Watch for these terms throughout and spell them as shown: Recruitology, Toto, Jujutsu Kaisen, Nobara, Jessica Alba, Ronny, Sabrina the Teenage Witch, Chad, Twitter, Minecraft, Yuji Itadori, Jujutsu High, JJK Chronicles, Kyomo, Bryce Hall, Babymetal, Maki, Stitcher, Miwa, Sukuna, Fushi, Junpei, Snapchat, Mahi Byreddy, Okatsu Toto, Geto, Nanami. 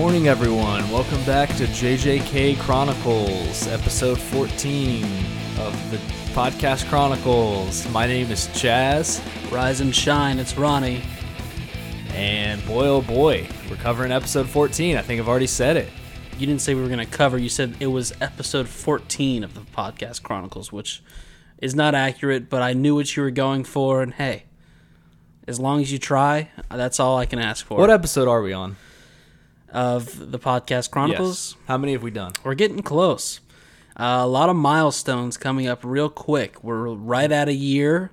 morning, everyone. Welcome back to JJK Chronicles, episode 14 of the Podcast Chronicles. My name is Chaz. Rise and shine, it's Ronny. And boy, oh boy, we're covering episode 14. I think I've already said it. You didn't say we were going to cover. You said it was episode 14 of the Podcast Chronicles, which is not accurate, but I knew what you were going for, and hey, as long as you try, that's all I can ask for. What episode are we on? Of the Podcast Chronicles? Yes. How many have we done? We're getting close. A lot of milestones coming up real quick. We're right at a year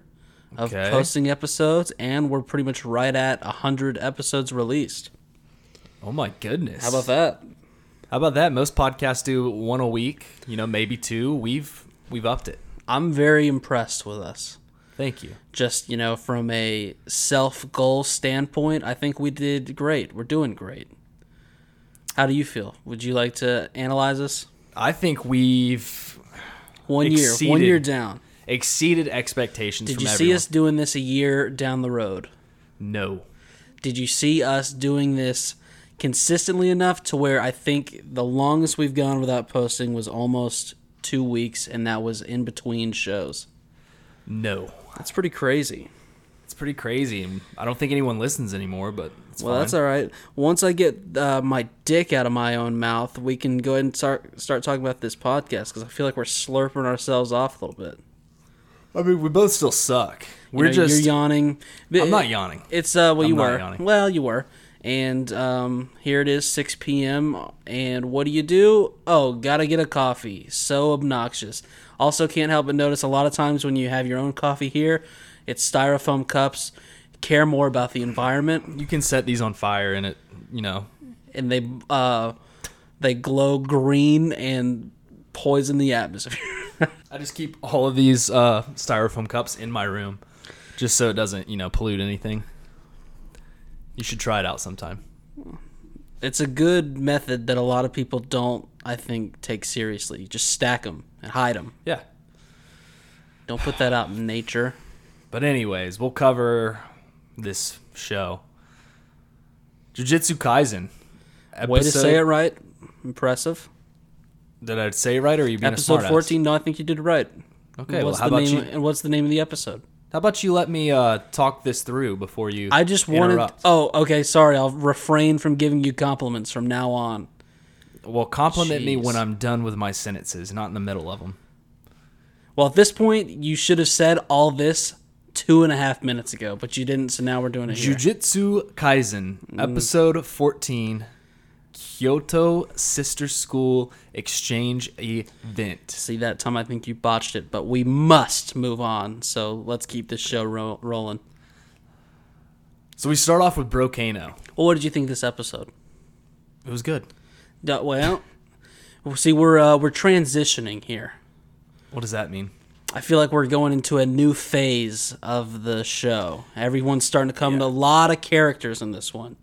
of posting episodes, and we're pretty much right at 100 episodes released. Oh my goodness. How about that? Most podcasts do one a week, you know, maybe two. We've upped it. I'm very impressed with us. Thank you. Just, you know, from a self-goal standpoint, I think we did great. We're doing great. How do you feel? Would you like to analyze us? I think we've exceeded expectations from everyone. Did you see us doing this a year down the road? No. Did you see us doing this consistently enough to where I think the longest we've gone without posting was almost 2 weeks, and that was in between shows? No. That's pretty crazy. It's pretty crazy, and I don't think anyone listens anymore, but it's fine. Well, that's all right. Once I get my dick out of my own mouth, we can go ahead and start talking about this podcast, because I feel like we're slurping ourselves off a little bit. I mean, we both still suck. We're You're yawning. I'm not yawning. It's well, you were. Well, you were. And here it is, 6 p.m., and what do? Oh, gotta get a coffee. So obnoxious. Also, can't help but notice a lot of times when you have your own coffee here, it's styrofoam cups. Care more about the environment. You can set these on fire, and it, you know, and they glow green and poison the atmosphere. I just keep all of these styrofoam cups in my room, just so it doesn't, you know, pollute anything. You should try it out sometime. It's a good method that a lot of people don't, I think, take seriously. You just stack them and hide them. Yeah. Don't put that out in nature. But anyways, we'll cover this show. Jujutsu Kaisen. Episode... Way to say it right. Impressive. Did I say it right, or are you being episode a smartass? 14, no, I think you did it right. Okay, what's well, how the about name, you... And what's the name of the episode? How about you let me talk this through before you interrupt? I just wanted... Oh, okay, sorry. I'll refrain from giving you compliments from now on. Well, compliment me when I'm done with my sentences, not in the middle of them. Well, at this point, you should have said all this 2.5 minutes ago, but you didn't, so now we're doing it here. Jujutsu Kaisen, episode 14, Kyoto Sister School Exchange Event. See, that time I think you botched it, but we must move on, so let's keep this show rolling. So we start off with Brocano. Well, what did you think of this episode? It was good. Well, see, we're transitioning here. What does that mean? I feel like we're going into a new phase of the show. Everyone's starting to come to a lot of characters in this one.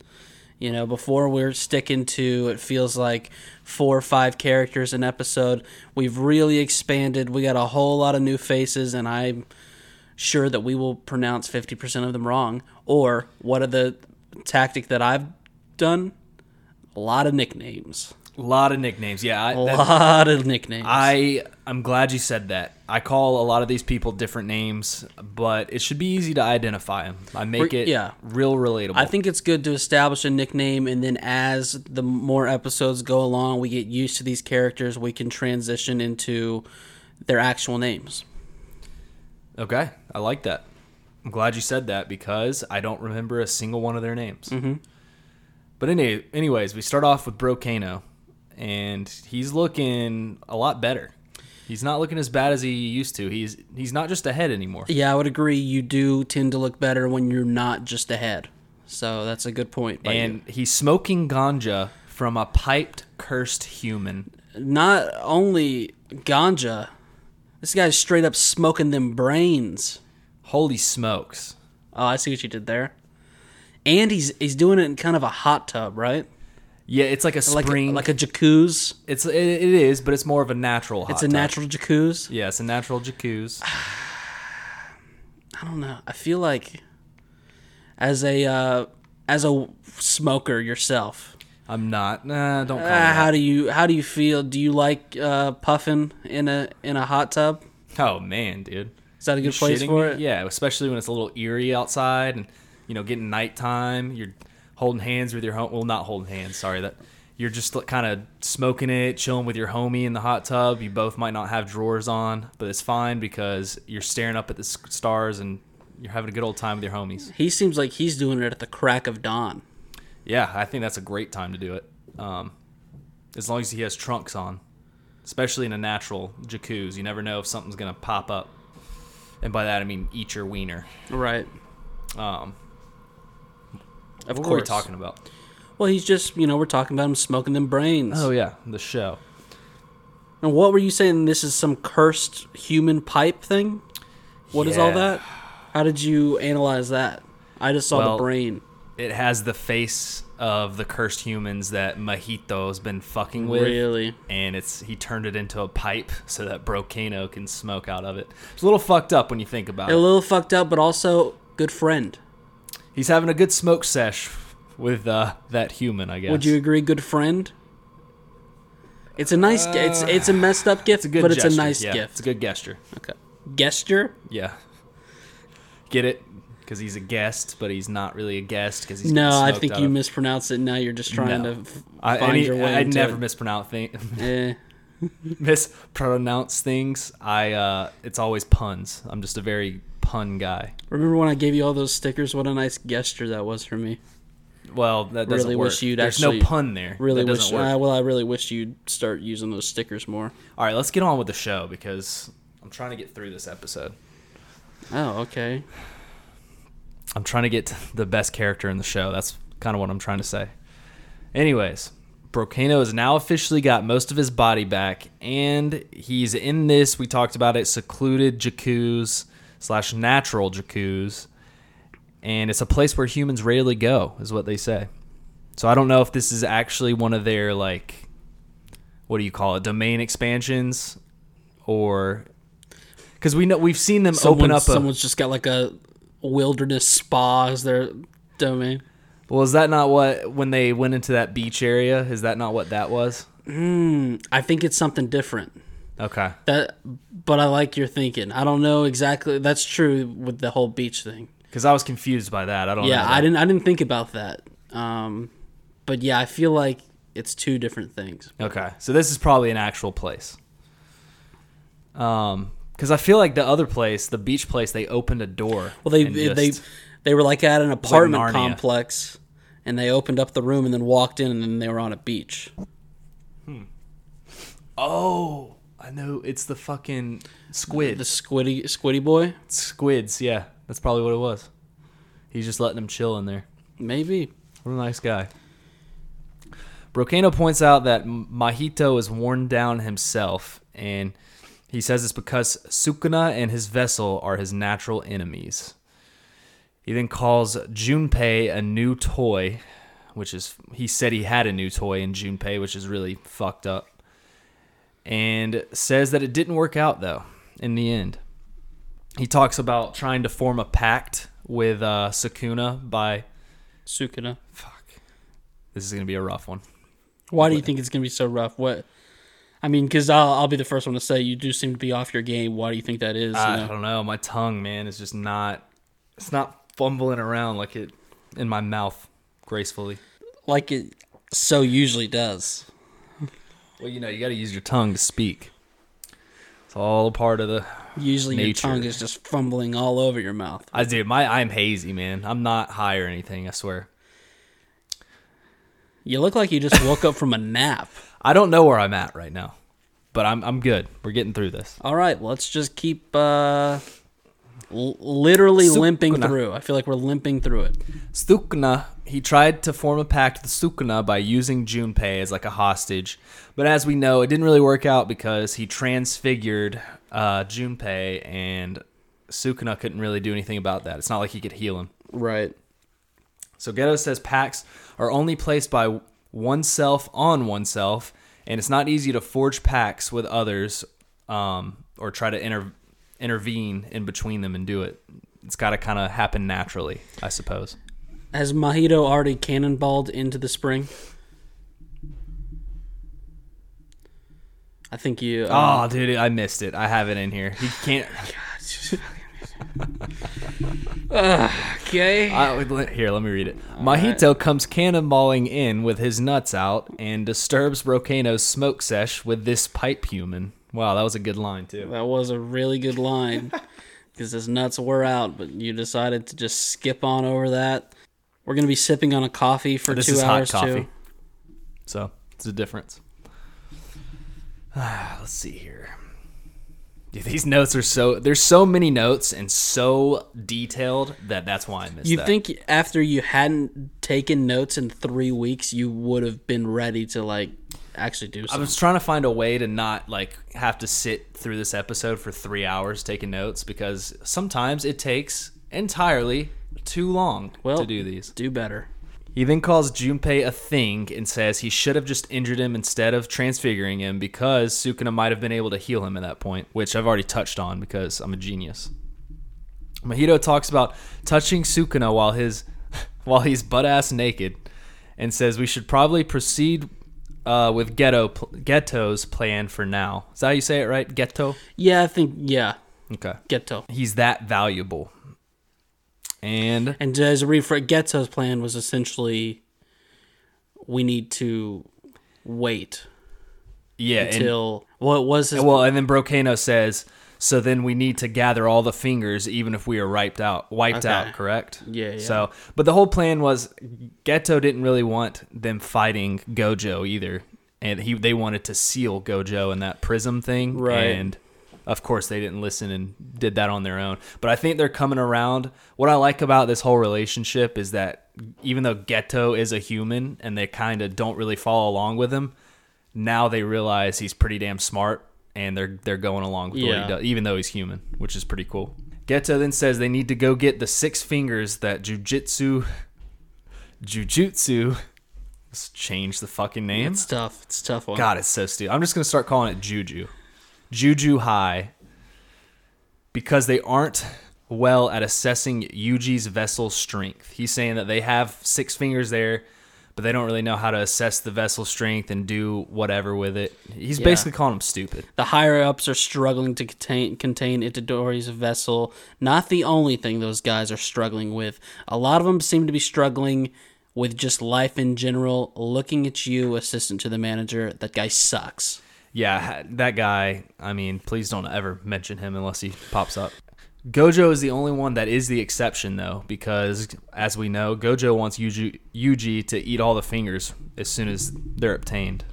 You know, before we're sticking to, it feels like 4 or 5 characters an episode. We've really expanded. We got a whole lot of new faces, and I'm sure that we will pronounce 50% of them wrong. Or, what are the tactic that I've done? A lot of nicknames. A lot of nicknames, yeah. I'm glad you said that. I call a lot of these people different names, but it should be easy to identify them. I make it real relatable. I think it's good to establish a nickname, and then as the more episodes go along, we get used to these characters, we can transition into their actual names. Okay, I like that. I'm glad you said that, because I don't remember a single one of their names. Mm-hmm. But anyways, we start off with Brocano. And he's looking a lot better. He's not looking as bad as he used to. He's not just ahead anymore. Yeah, I would agree. You do tend to look better when you're not just ahead. So that's a good point. And he's smoking ganja from a piped, cursed human. Not only ganja, this guy's straight up smoking them brains. Holy smokes. Oh, I see what you did there. And he's doing it in kind of a hot tub, right? Yeah, it's like a spring, like a jacuzzi. It is, but it's more of a natural hot tub. Natural jacuzzi? Yeah, it's a natural jacuzzi. I don't know. I feel like as a smoker yourself, I'm not. Nah, don't call me that. How do you feel? Do you like puffing in a hot tub? Oh man, dude. Is that a good place for it? Yeah, especially when it's a little eerie outside and getting nighttime, you're holding hands with your not holding hands, sorry, that you're just kind of smoking it, chilling with your homie in the hot tub. You both might not have drawers on, but it's fine because you're staring up at the stars and you're having a good old time with your homies. He seems like he's doing it at the crack of dawn. Yeah, I think that's a great time to do it. As long as he has trunks on, especially in a natural jacuzzi. You never know if something's going to pop up. And by that, I mean eat your wiener. Right. Of course. What are we talking about? Well, he's just, we're talking about him smoking them brains. Oh, yeah, the show. And what were you saying? This is some cursed human pipe thing? What is all that? How did you analyze that? I just saw the brain. It has the face of the cursed humans that Mahito has been fucking with. Really? And he turned it into a pipe so that Brocano can smoke out of it. It's a little fucked up when you think about it. A little fucked up, but also good friend. He's having a good smoke sesh with that human, I guess. Would you agree, good friend? It's a nice... it's a messed up gift, but it's a nice gift. It's a good gesture. Okay. Gesture? Yeah. Get it? Because he's a guest, but he's not really a guest because he's getting smoked. No, I think you mispronounced it. Now you're just trying to find your way. I never mispronounce things. Mispronounce things. It's always puns. I'm just a very pun guy. Remember when I gave you all those stickers? What a nice gesture that was for me. Well, that doesn't really work. Wish you'd There's actually, no pun there. Really wish. I really wish you'd start using those stickers more. All right, let's get on with the show because I'm trying to get through this episode. Oh, okay. I'm trying to get to the best character in the show. That's kind of what I'm trying to say. Anyways, Brocano has now officially got most of his body back, and he's in this, we talked about it, secluded jacuzzi / natural jacuzzi, and it's a place where humans rarely go, is what they say. So I don't know if this is actually one of their, what do you call it, domain expansions, or... Because we've seen them open up a... Someone's just got a... wilderness spa is their domain. Well, is that not what, when they went into that beach area, is that not what that was? I think it's something different. Okay. But I like your thinking. I don't know exactly. That's true with the whole beach thing. Because I was confused by that. I don't know. Yeah, I didn't think about that. But yeah, I feel like it's two different things. Okay. So this is probably an actual place. Because I feel like the other place, the beach place, they opened a door. Well, they were at an apartment complex, and they opened up the room and then walked in, and then they were on a beach. Oh, I know. It's the fucking squid. The squiddy boy? Squids, yeah. That's probably what it was. He's just letting them chill in there. Maybe. What a nice guy. Brocano points out that Mahito is worn down himself, and... He says it's because Sukuna and his vessel are his natural enemies. He then calls Junpei a new toy, he said he had a new toy in Junpei, which is really fucked up. And says that it didn't work out, though, in the end. He talks about trying to form a pact with Sukuna by... Sukuna. Fuck. This is going to be a rough one. Why do you think it's going to be so rough? What... I mean, because I'll be the first one to say you do seem to be off your game. Why do you think that is? I don't know. My tongue, man, is just not... It's not fumbling around like it in my mouth gracefully. Like it so usually does. Well, you got to use your tongue to speak. It's all a part of the Usually nature. Your tongue is just fumbling all over your mouth. I'm hazy, man. I'm not high or anything, I swear. You look like you just woke up from a nap. I don't know where I'm at right now, but I'm good. We're getting through this. All right, let's just keep literally Sukuna. Limping through. I feel like we're limping through it. Sukuna, he tried to form a pact with Sukuna by using Junpei as a hostage, but as we know, it didn't really work out because he transfigured Junpei, and Sukuna couldn't really do anything about that. It's not like he could heal him. Right. So Geto says pacts are only placed by... oneself on oneself, and it's not easy to forge pacts with others or try to intervene in between them and do it. It's got to kind of happen naturally, I suppose. Has Mahito already cannonballed into the spring? I think you... oh, dude, I missed it. I have it in here. You can't... Okay. Here, let me read it. All Mahito comes cannonballing in with his nuts out and disturbs Brocano's smoke sesh with this pipe human. Wow, that was a good line, too. That was a really good line. Because his nuts were out, but you decided to just skip on over that. We're going to be sipping on a coffee for 2 hours, too. This is hot coffee. So, it's a difference. Let's see here. Dude, these notes are so... There's so many notes and so detailed that's why I missed that. You'd think after you hadn't taken notes in 3 weeks, you would have been ready to, like... actually do something. I was trying to find a way to not like have to sit through this episode for 3 hours taking notes, because sometimes it takes entirely too long to do these. Do better. He then calls Junpei a thing and says he should have just injured him instead of transfiguring him, because Sukuna might have been able to heal him at that point, which I've already touched on because I'm a genius. Mahito talks about touching Sukuna while he's butt-ass naked and says we should probably proceed with Geto's plan for now. Is that how you say it, right? Geto? Yeah, I think, yeah. Okay. Geto. He's that valuable. And as a rephrase, Geto's plan was essentially we need to wait. Yeah. Until... and then Brocano says, so then we need to gather all the fingers, even if we are wiped out, correct? Yeah. So, but the whole plan was Geto didn't really want them fighting Gojo either, and they wanted to seal Gojo in that prism thing, right? And of course, they didn't listen and did that on their own. But I think they're coming around. What I like about this whole relationship is that even though Geto is a human and they kind of don't really follow along with him, now they realize he's pretty damn smart. And they're going along with what he does, even though he's human, which is pretty cool. Geto then says they need to go get the 6 fingers that Jujutsu. Let's change the fucking name. It's tough. It's a tough one. God, it's so stupid. I'm just gonna start calling it Juju. Juju High. Because they aren't well at assessing Yuji's vessel strength. He's saying that they have 6 fingers there, but they don't really know how to assess the vessel strength and do whatever with it. He's basically calling them stupid. The higher-ups are struggling to contain Itadori's vessel. Not the only thing those guys are struggling with. A lot of them seem to be struggling with just life in general. Looking at you, assistant to the manager, that guy sucks. Yeah, that guy, I mean, please don't ever mention him unless he pops up. Gojo is the only one that is the exception, though, because, as we know, Gojo wants Yuji to eat all the fingers as soon as they're obtained.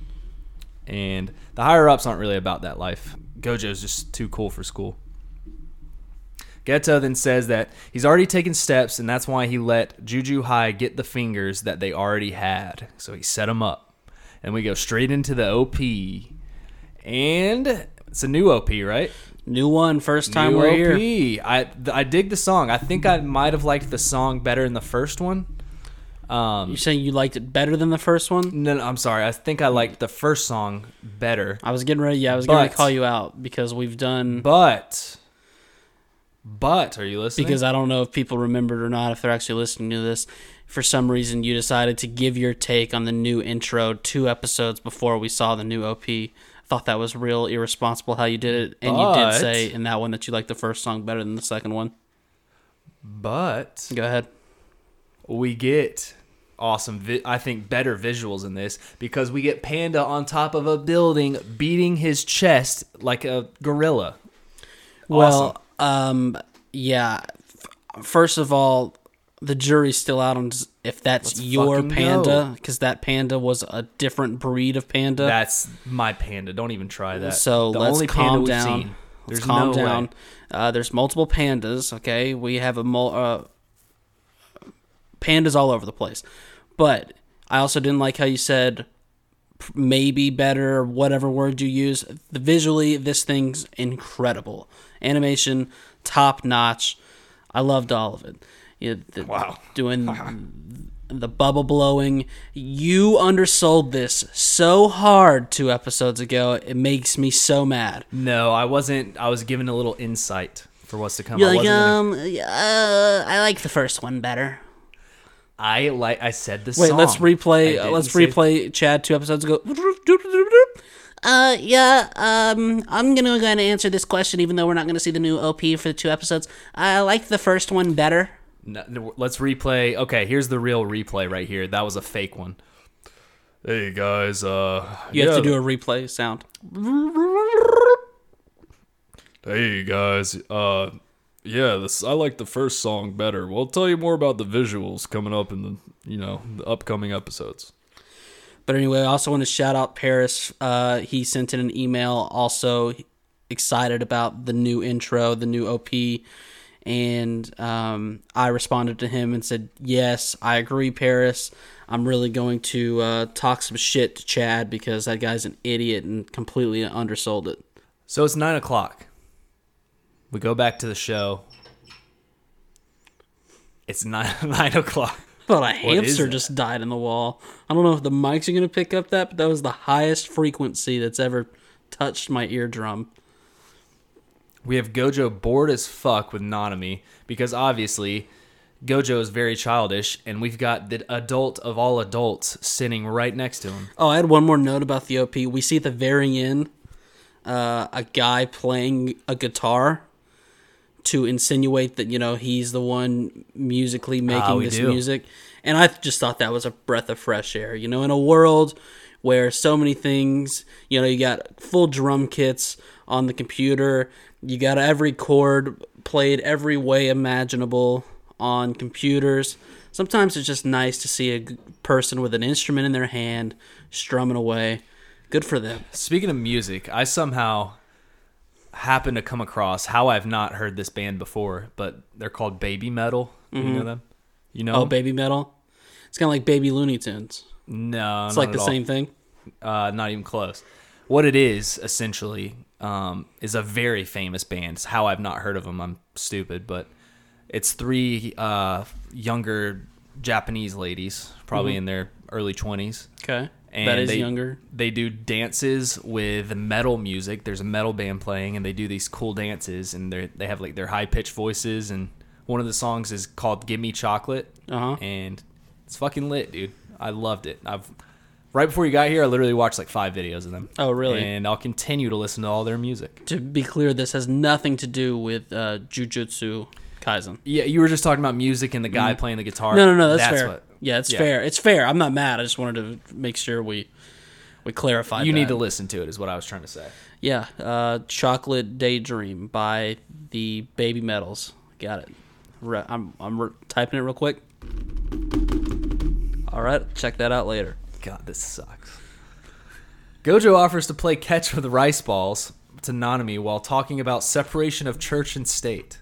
And the higher-ups aren't really about that life. Gojo's just too cool for school. Geto then says that he's already taken steps, and that's why he let Juju High get the fingers that they already had. So he set them up. And we go straight into the OP. And it's a new OP, right? New one, first time we're here. I dig the song. I think I might have liked the song better than the first one. You're saying you liked it better than the first one? No, I'm sorry. I think I liked the first song better. I was getting ready. Yeah, I was going to call you out because we've done... But, are you listening? Because I don't know if people remembered or not, if they're actually listening to this. For some reason, you decided to give your take on the new intro 2 episodes before we saw the new OP. Thought that was real irresponsible how you did it, and you did say in that one that you liked the first song better than the second one. But go ahead. We get awesome, I think, better visuals in this because we get Panda on top of a building beating his chest like a gorilla. Awesome. Well, yeah. First of all, the jury's still out on if that's your panda, because that panda was a different breed of panda. That's my panda. Don't even try that. So let's calm down. Let's calm down. There's multiple pandas, okay? We have pandas all over the place. But I also didn't like how you said maybe better, or whatever word you use. Visually, this thing's incredible. Animation, top-notch. I loved all of it. Doing the bubble blowing. You undersold this so hard 2 episodes ago. It makes me so mad. No, I wasn't. I was given a little insight for what's to come. You're like, I like the first one better. I said the song. Wait, let's replay Chad 2 episodes ago. I'm gonna go ahead and answer this question, even though we're not gonna see the new OP for the two episodes. I liked the first one better. No, let's replay. Okay, here's the real replay right here. That was a fake one. Hey guys, you have to do a replay sound. Hey guys, I like the first song better. We'll tell you more about the visuals coming up in the upcoming episodes. But anyway, I also want to shout out Paris. He sent in an email, also excited about the new intro, the new OP. And I responded to him and said, yes, I agree, Paris. I'm really going to talk some shit to Chad because that guy's an idiot and completely undersold it. So it's 9 o'clock. We go back to the show. It's 9 o'clock. But a hamster just died in the wall. I don't know if the mics are going to pick up that, but that was the highest frequency that's ever touched my eardrum. We have Gojo bored as fuck with Nanami because obviously Gojo is very childish, and we've got the adult of all adults sitting right next to him. Oh, I had one more note about the OP. We see at the very end a guy playing a guitar to insinuate that, he's the one musically making music. And I just thought that was a breath of fresh air. In a world where so many things, you got full drum kits on the computer, you got every chord played every way imaginable on computers. Sometimes it's just nice to see a person with an instrument in their hand strumming away. Good for them. Speaking of music, I somehow happened to come across how I've not heard this band before, but they're called Babymetal. Mm-hmm. You know them? Babymetal? It's kind of like Baby Looney Tunes. No, it's not like the same thing. Not even close. What it is essentially is a very famous band. It's how I've not heard of them. I'm stupid, but it's three younger Japanese ladies, probably in their early 20s. Okay. And that is younger. They do dances with metal music. There's a metal band playing, and they do these cool dances, and they have like their high-pitched voices. And one of the songs is called "Give Me Chocolate," and it's fucking lit, dude. I loved it. Right before you got here, I literally watched like 5 videos of them. Oh, really? And I'll continue to listen to all their music. To be clear, this has nothing to do with Jujutsu Kaisen. Yeah, you were just talking about music and the guy playing the guitar. No, that's fair. Fair. It's fair. I'm not mad. I just wanted to make sure we clarified that. You need to listen to it is what I was trying to say. Yeah. Chocolate Daydream by the Babymetals. Got it. I'm typing it real quick. All right. Check that out later. God, this sucks. Gojo offers to play catch with rice balls to Nanami while talking about separation of church and state.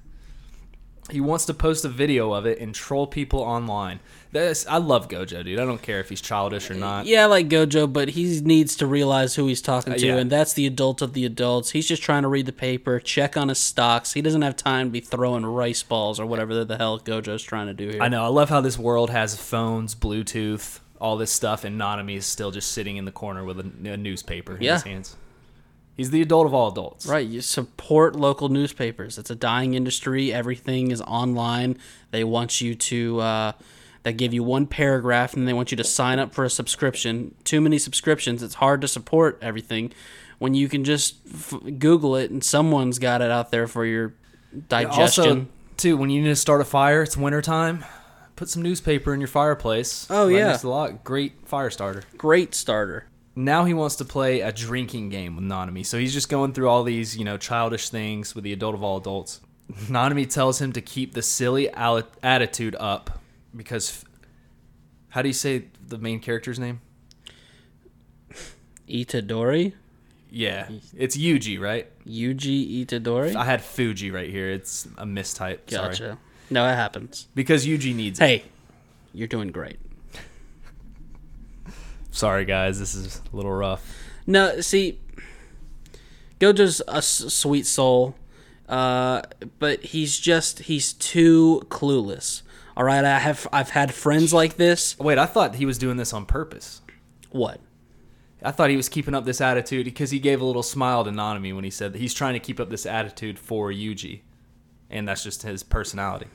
He wants to post a video of it and troll people online. I love Gojo, dude. I don't care if he's childish or not. Yeah, I like Gojo, but he needs to realize who he's talking to, and that's the adult of the adults. He's just trying to read the paper, check on his stocks. He doesn't have time to be throwing rice balls or whatever the hell Gojo's trying to do here. I know. I love how this world has phones, Bluetooth, all this stuff, and Nanami is still just sitting in the corner with a newspaper in his hands. He's the adult of all adults. Right. You support local newspapers. It's a dying industry. Everything is online. They want you to... they give you one paragraph, and they want you to sign up for a subscription. Too many subscriptions. It's hard to support everything when you can just Google it, and someone's got it out there for your digestion. Also, too, when you need to start a fire, it's wintertime. Put some newspaper in your fireplace. Oh, yeah. That's a lot. Great fire starter. Great starter. Now he wants to play a drinking game with Nanami. So he's just going through all these, childish things with the adult of all adults. Nanami tells him to keep the silly attitude up because... How do you say the main character's name? Itadori? Yeah. It's Yuji, right? Yuji Itadori? I had Fuji right here. It's a mistype. Gotcha. Sorry. No, it happens. Because Yuji needs it. Hey, you're doing great. Sorry, guys. This is a little rough. No, see, Gojo's a sweet soul, but he's too clueless. All right? I've had friends like this. Wait, I thought he was doing this on purpose. What? I thought he was keeping up this attitude because he gave a little smile to Nanami when he said that he's trying to keep up this attitude for Yuji, and that's just his personality.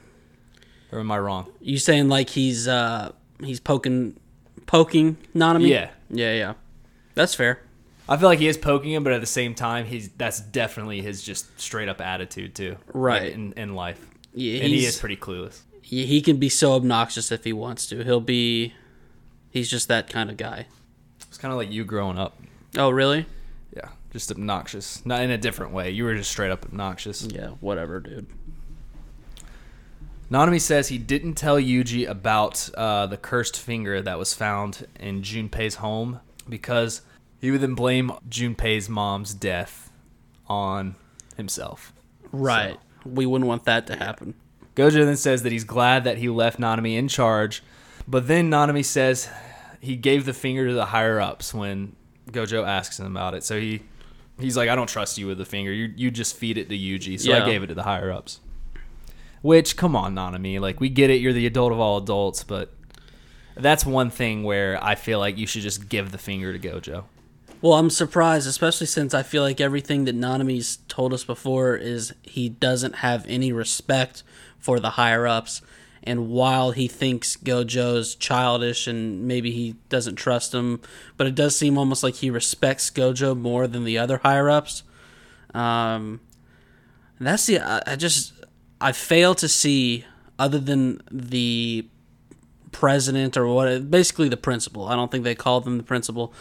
Or am I wrong? You saying like he's poking Nanami? Yeah. That's fair. I feel like he is poking him, but at the same time, that's definitely his just straight up attitude too. Right. In life. Yeah, and he is pretty clueless. Yeah, he can be so obnoxious if he wants to. He's just that kind of guy. It's kind of like you growing up. Oh, really? Yeah, just obnoxious. Not in a different way. You were just straight up obnoxious. Yeah, whatever, dude. Nanami says he didn't tell Yuji about the cursed finger that was found in Junpei's home because he would then blame Junpei's mom's death on himself. Right. So, we wouldn't want that to happen. Gojo then says that he's glad that he left Nanami in charge, but then Nanami says he gave the finger to the higher-ups when Gojo asks him about it. So he's like, I don't trust you with the finger. You just feed it to Yuji, so yeah. I gave it to the higher-ups. Which, come on, Nanami. Like, we get it. You're the adult of all adults, but that's one thing where I feel like you should just give the finger to Gojo. Well, I'm surprised, especially since I feel like everything that Nanami's told us before is he doesn't have any respect for the higher-ups, and while he thinks Gojo's childish and maybe he doesn't trust him, but it does seem almost like he respects Gojo more than the other higher-ups. I fail to see, other than the president or what, basically the principal, I don't think they called him the principal,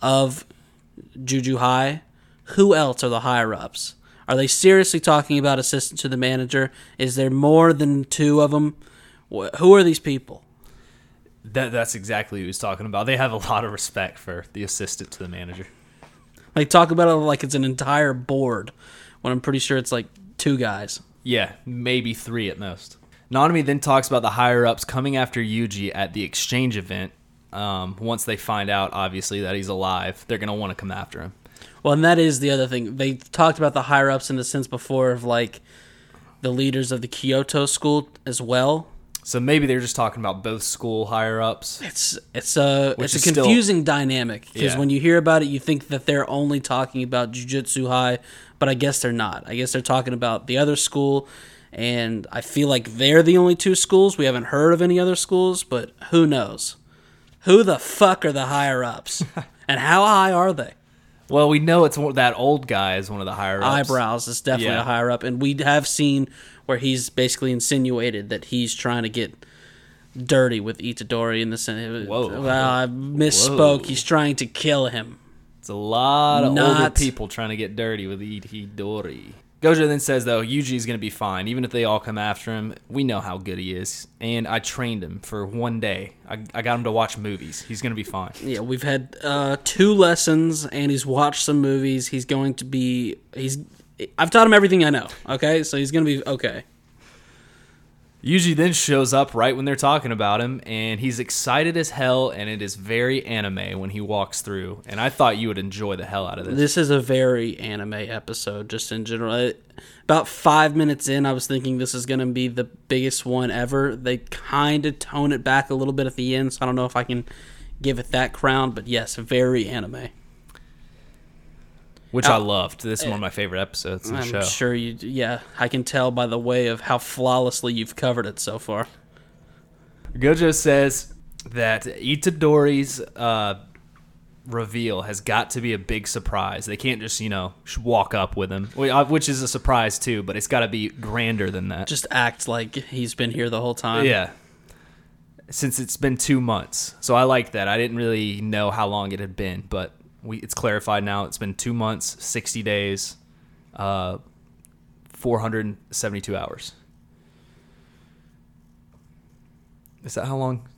of Juju High, who else are the higher-ups? Are they seriously talking about assistant to the manager? Is there more than two of them? Who are these people? That's exactly who he's talking about. They have a lot of respect for the assistant to the manager. They talk about it like it's an entire board, when I'm pretty sure it's like two guys. Yeah, maybe three at most. Nanami then talks about the higher-ups coming after Yuji at the exchange event. Once they find out, obviously, that he's alive, they're going to want to come after him. Well, and that is the other thing. They talked about the higher-ups in the sense before of, like, the leaders of the Kyoto school as well. So maybe they're just talking about both school higher-ups. It's a confusing dynamic, because when you hear about it, you think that they're only talking about Jujutsu High, but I guess they're not. I guess they're talking about the other school, and I feel like they're the only two schools. We haven't heard of any other schools, but who knows? Who the fuck are the higher-ups, and how high are they? Well, we know it's that old guy is one of the higher-ups. Eyebrows is definitely a higher-up, and we have seen where he's basically insinuated that he's trying to get dirty with Itadori in the sense. Whoa. Well, I misspoke. Whoa. He's trying to kill him. It's a lot of older people trying to get dirty with Itadori. Gojo then says, though, Yuji's going to be fine. Even if they all come after him, we know how good he is. And I trained him for one day. I got him to watch movies. He's going to be fine. Yeah, we've had 2 lessons, and he's watched some movies. He's going to be... I've taught him everything I know, okay? So he's going to be okay. Yuji then shows up right when they're talking about him, and he's excited as hell, and it is very anime when he walks through. And I thought you would enjoy the hell out of this. This is a very anime episode, just in general. About 5 minutes in, I was thinking this is going to be the biggest one ever. They kind of tone it back a little bit at the end, so I don't know if I can give it that crown, but yes, very anime. Which I loved. This is one of my favorite episodes of the show. I'm sure you... Yeah, I can tell by the way of how flawlessly you've covered it so far. Gojo says that Itadori's reveal has got to be a big surprise. They can't just, walk up with him, which is a surprise too, but it's got to be grander than that. Just act like he's been here the whole time. Yeah. Since it's been 2 months. So I like that. I didn't really know how long it had been, but... It's clarified now. It's been 2 months, 60 days, 472 hours. Is that how long?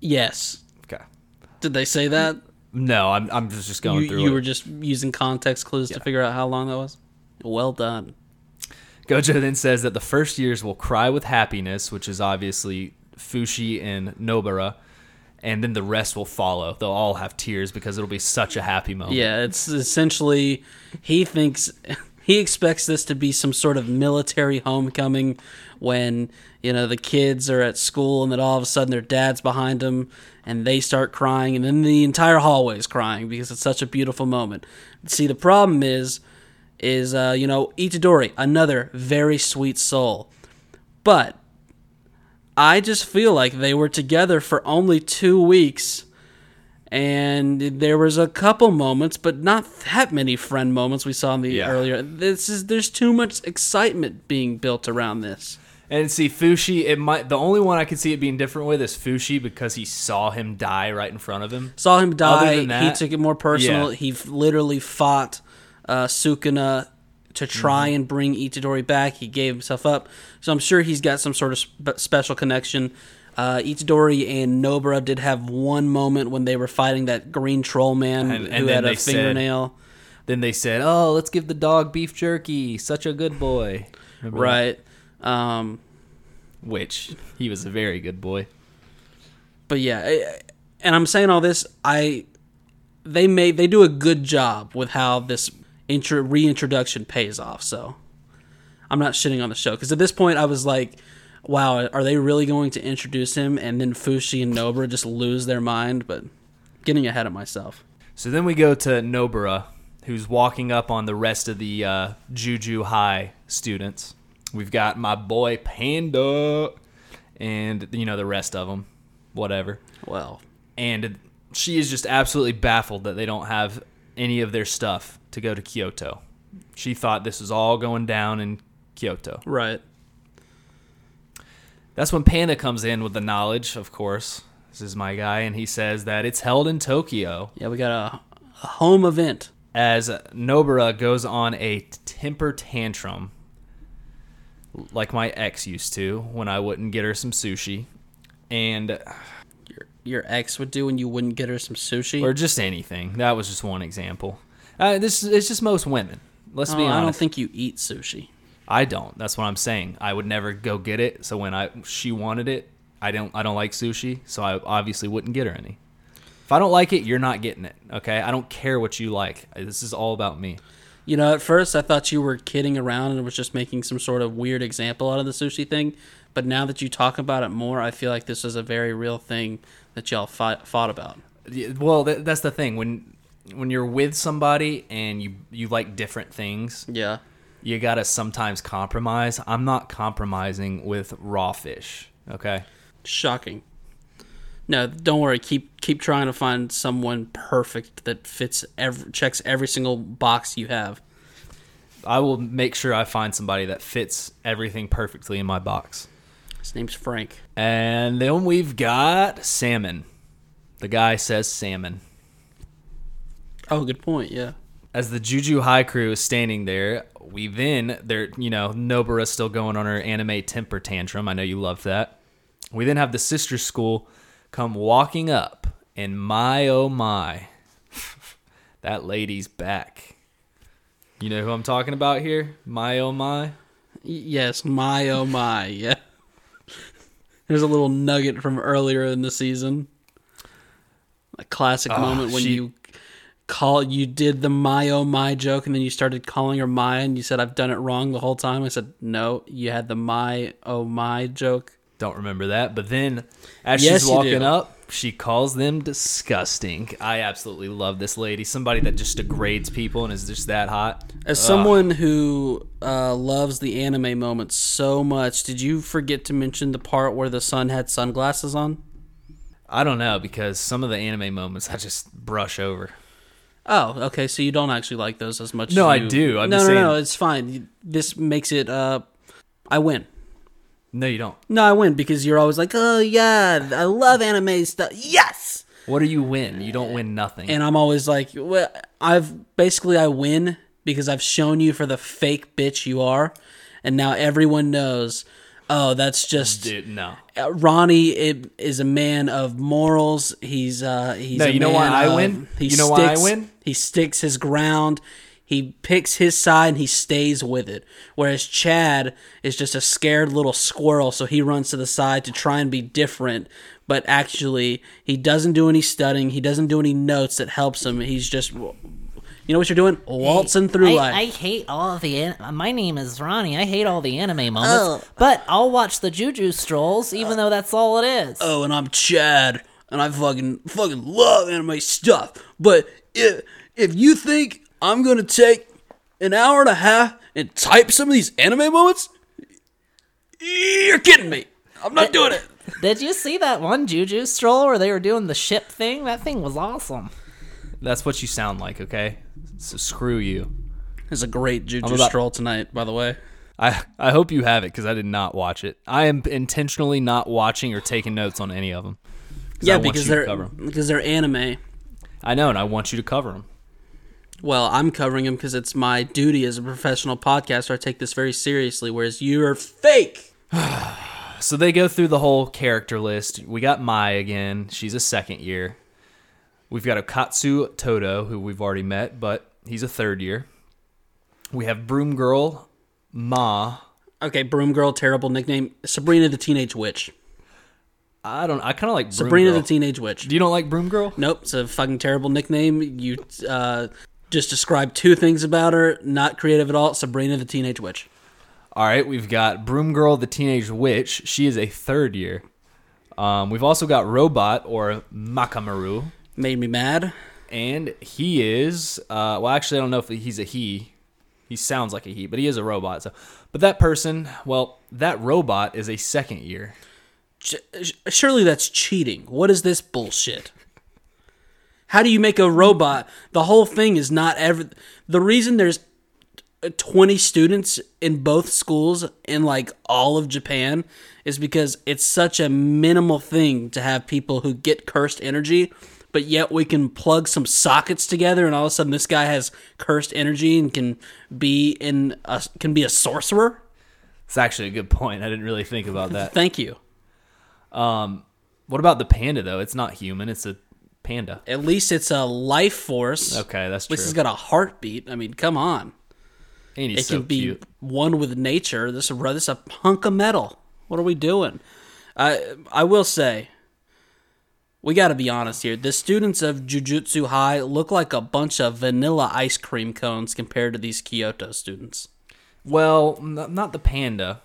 Yes. Okay. Did they say that? No, I'm just going through it. You were just using context clues to figure out how long that was? Well done. Gojo then says that the first years will cry with happiness, which is obviously Fushi and Nobara. And then the rest will follow. They'll all have tears because it'll be such a happy moment. Yeah, it's essentially, he expects this to be some sort of military homecoming when, the kids are at school and then all of a sudden their dad's behind them and they start crying and then the entire hallway's crying because it's such a beautiful moment. See, the problem is Itadori, another very sweet soul. But... I just feel like they were together for only 2 weeks, And there was a couple moments, but not that many friend moments we saw in the earlier. There's too much excitement being built around this. And see, Fushi, the only one I could see it being different with is Fushi, because he saw him die right in front of him. Saw him die. That, he took it more personal. Yeah. He literally fought Sukuna to try and bring Itadori back. He gave himself up. So I'm sure he's got some sort of special connection. Itadori and Nobara did have one moment when they were fighting that green troll man who had a fingernail. Then they said, "Oh, let's give the dog beef jerky. Such a good boy." Remember right. That? Which he was a very good boy, but and I'm saying all this, they do a good job with how this reintroduction pays off. So I'm not shitting on the show, because at this point I was like, wow, are they really going to introduce him? And then Fushi and Nobara just lose their mind. But getting ahead of myself. So then we go to Nobara, who's walking up on the rest of the Juju High students. We've got my boy Panda and, the rest of them, whatever. Well. And she is just absolutely baffled that they don't have any of their stuff to go to Kyoto. She thought this was all going down in Kyoto. Right. That's when Panda comes in with the knowledge, of course. This is my guy, and he says that it's held in Tokyo. Yeah, we got a home event. As Nobara goes on a temper tantrum, like my ex used to when I wouldn't get her some sushi. And your ex would do when you wouldn't get her some sushi? Or just anything. That was just one example. It's just most women. Let's be honest. I don't think you eat sushi. I don't. That's what I'm saying. I would never go get it. So when she wanted it, I don't like sushi, so I obviously wouldn't get her any. If I don't like it, you're not getting it, okay? I don't care what you like. This is all about me. At first I thought you were kidding around and was just making some sort of weird example out of the sushi thing. But now that you talk about it more, I feel like this is a very real thing that y'all fought about. Well, that's the thing. When you're with somebody and you like different things, yeah, you got to sometimes compromise. I'm not compromising with raw fish, okay? Shocking. No, don't worry. Keep trying to find someone perfect that checks every single box you have. I will make sure I find somebody that fits everything perfectly in my box. His name's Frank. And then we've got salmon. The guy says salmon. Oh, good point, yeah. As the Juju High crew is standing there, Nobara's still going on her anime temper tantrum. I know you love that. We then have the sister school come walking up, and my, oh my, that lady's back. You know who I'm talking about here? My, oh my? Yes, my, oh my, yeah. There's a little nugget from earlier in the season. A classic moment when you did the my, oh my joke, and then you started calling her my, and you said, I've done it wrong the whole time. I said, no, you had the my, oh my joke. Don't remember that, but then as she's walking up, she calls them disgusting. I absolutely love this lady. Somebody that just degrades people and is just that hot. As someone who loves the anime moments so much, did you forget to mention the part where the son had sunglasses on? I don't know, because some of the anime moments I just brush over. Oh, okay, so you don't actually like those as much as you... No, I do. No, it's fine. This makes it... I win. No, you don't. No, I win, because you're always like, oh, yeah, I love anime stuff. Yes! What do you win? You don't win nothing. And I'm always like, well, I win because I've shown you for the fake bitch you are, and now everyone knows, oh, that's just... Dude, no. Ronny is a man of morals. He's no, you know why I win? You know why I win? He sticks his ground. He picks his side and he stays with it. Whereas Chad is just a scared little squirrel, so he runs to the side to try and be different. But actually, he doesn't do any studying. He doesn't do any notes that helps him. He's just, you know what you're doing? Waltzing through life. I hate all the... My name is Ronny. I hate all the anime moments. Oh. But I'll watch the Juju Strolls, even though that's all it is. Oh, and I'm Chad, and I fucking love anime stuff. But if you think... I'm going to take an hour and a half and type some of these anime moments? You're kidding me. I'm not doing it. Did you see that one Juju stroll where they were doing the ship thing? That thing was awesome. That's what you sound like, okay? So screw you. There's a great Juju stroll tonight, by the way. I hope you have it, because I did not watch it. I am intentionally not watching or taking notes on any of them. Yeah, because they're anime. I know, and I want you to cover them. Well, I'm covering them because it's my duty as a professional podcaster. I take this very seriously, whereas you're fake. So they go through the whole character list. We got Mai again. She's a second year. We've got Okatsu Toto, who we've already met, but he's a third year. We have Broom Girl, Ma. Okay, Broom Girl, terrible nickname. Sabrina the Teenage Witch. I kind of like Broom Sabrina Girl. The Teenage Witch. Do you don't like Broom Girl? Nope, it's a fucking terrible nickname. You just described two things about her. Not creative at all. Sabrina the Teenage Witch. All right, we've got Broom Girl, the Teenage Witch. She is a third year. We've also got Robot, or Mechamaru. Made me mad. And he is, well, actually, I don't know if he's a he. He sounds like a he, but he is a robot. So, but that person, well, that robot is a second year. Surely that's cheating. What is this bullshit? How do you make a robot? The whole thing is not ever. The reason there's 20 students in both schools in like all of Japan is because it's such a minimal thing to have people who get cursed energy, but yet we can plug some sockets together and all of a sudden this guy has cursed energy and can be a sorcerer. It's actually a good point. I didn't really think about that. Thank you. What about the panda though? It's not human. It's a panda. At least it's a life force. Okay, that's true. At least it's got a heartbeat. I mean, come on. And he's so cute. Be one with nature. This is a hunk of metal. What are we doing? I will say, we got to be honest here. The students of Jujutsu High look like a bunch of vanilla ice cream cones compared to these Kyoto students. Well, not the panda.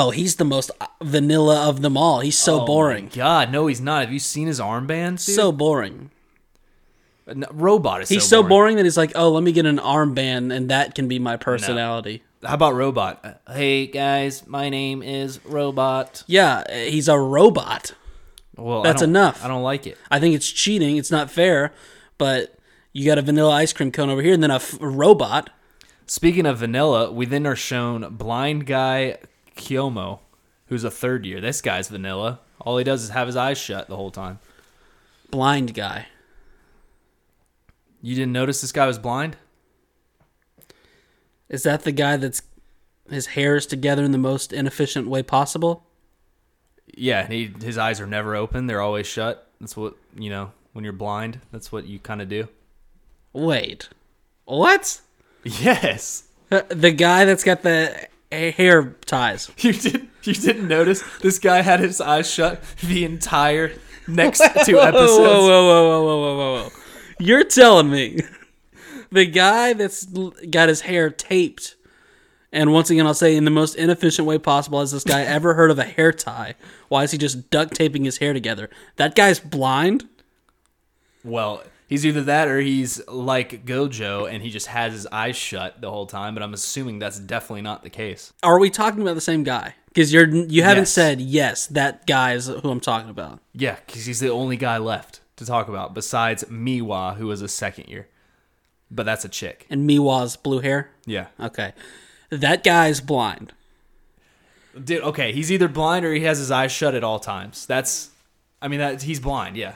He's the most vanilla of them all. He's so boring. God, no, he's not. Have you seen his armbands, dude? So boring. Robot is so boring. He's so boring that he's like, oh, let me get an armband, and that can be my personality. No. How about Robot? Hey, guys, my name is Robot. Yeah, he's a robot. Well, that's enough. I don't like it. I think it's cheating. It's not fair, but you got a vanilla ice cream cone over here and then a robot. Speaking of vanilla, we then are shown blind guy Kyomo, who's a third year. This guy's vanilla. All he does is have his eyes shut the whole time. Blind guy. You didn't notice this guy was blind? Is that the guy that's his hair is together in the most inefficient way possible? Yeah, his eyes are never open. They're always shut. That's what, when you're blind, that's what you kind of do. Wait. What? Yes. The guy that's got the hair ties. You didn't notice this guy had his eyes shut the entire next two episodes? Whoa. You're telling me the guy that's got his hair taped, and once again I'll say in the most inefficient way possible, has this guy ever heard of a hair tie? Why is he just duct taping his hair together? That guy's blind? Well, he's either that or he's like Gojo and he just has his eyes shut the whole time, but I'm assuming that's definitely not the case. Are we talking about the same guy? Because you haven't said, yes, that guy is who I'm talking about. Yeah, because he's the only guy left to talk about besides Miwa, who is a second year, but that's a chick. And Miwa's blue hair. Yeah. Okay, that guy's blind, dude. Okay, he's either blind or he has his eyes shut at all times. He's blind. Yeah.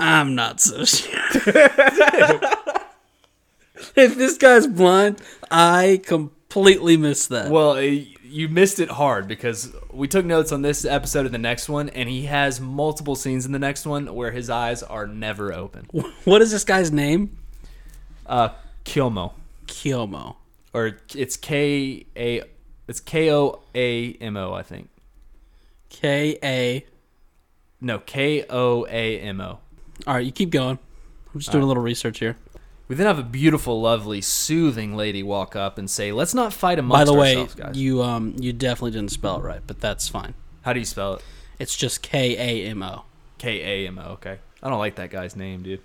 I'm not so sure. If this guy's blind, I completely missed that. Well. You missed it hard because we took notes on this episode of the next one, and he has multiple scenes in the next one where his eyes are never open. What is this guy's name? Kyomo. Or it's K-O-A-M-O, I think. K-O-A-M-O. All right, you keep going. I'm just doing a little research here. We then have a beautiful, lovely, soothing lady walk up and say, let's not fight amongst ourselves, guys. By the way, you definitely didn't spell it right, but that's fine. How do you spell it? It's just K-A-M-O. K-A-M-O, okay. I don't like that guy's name, dude.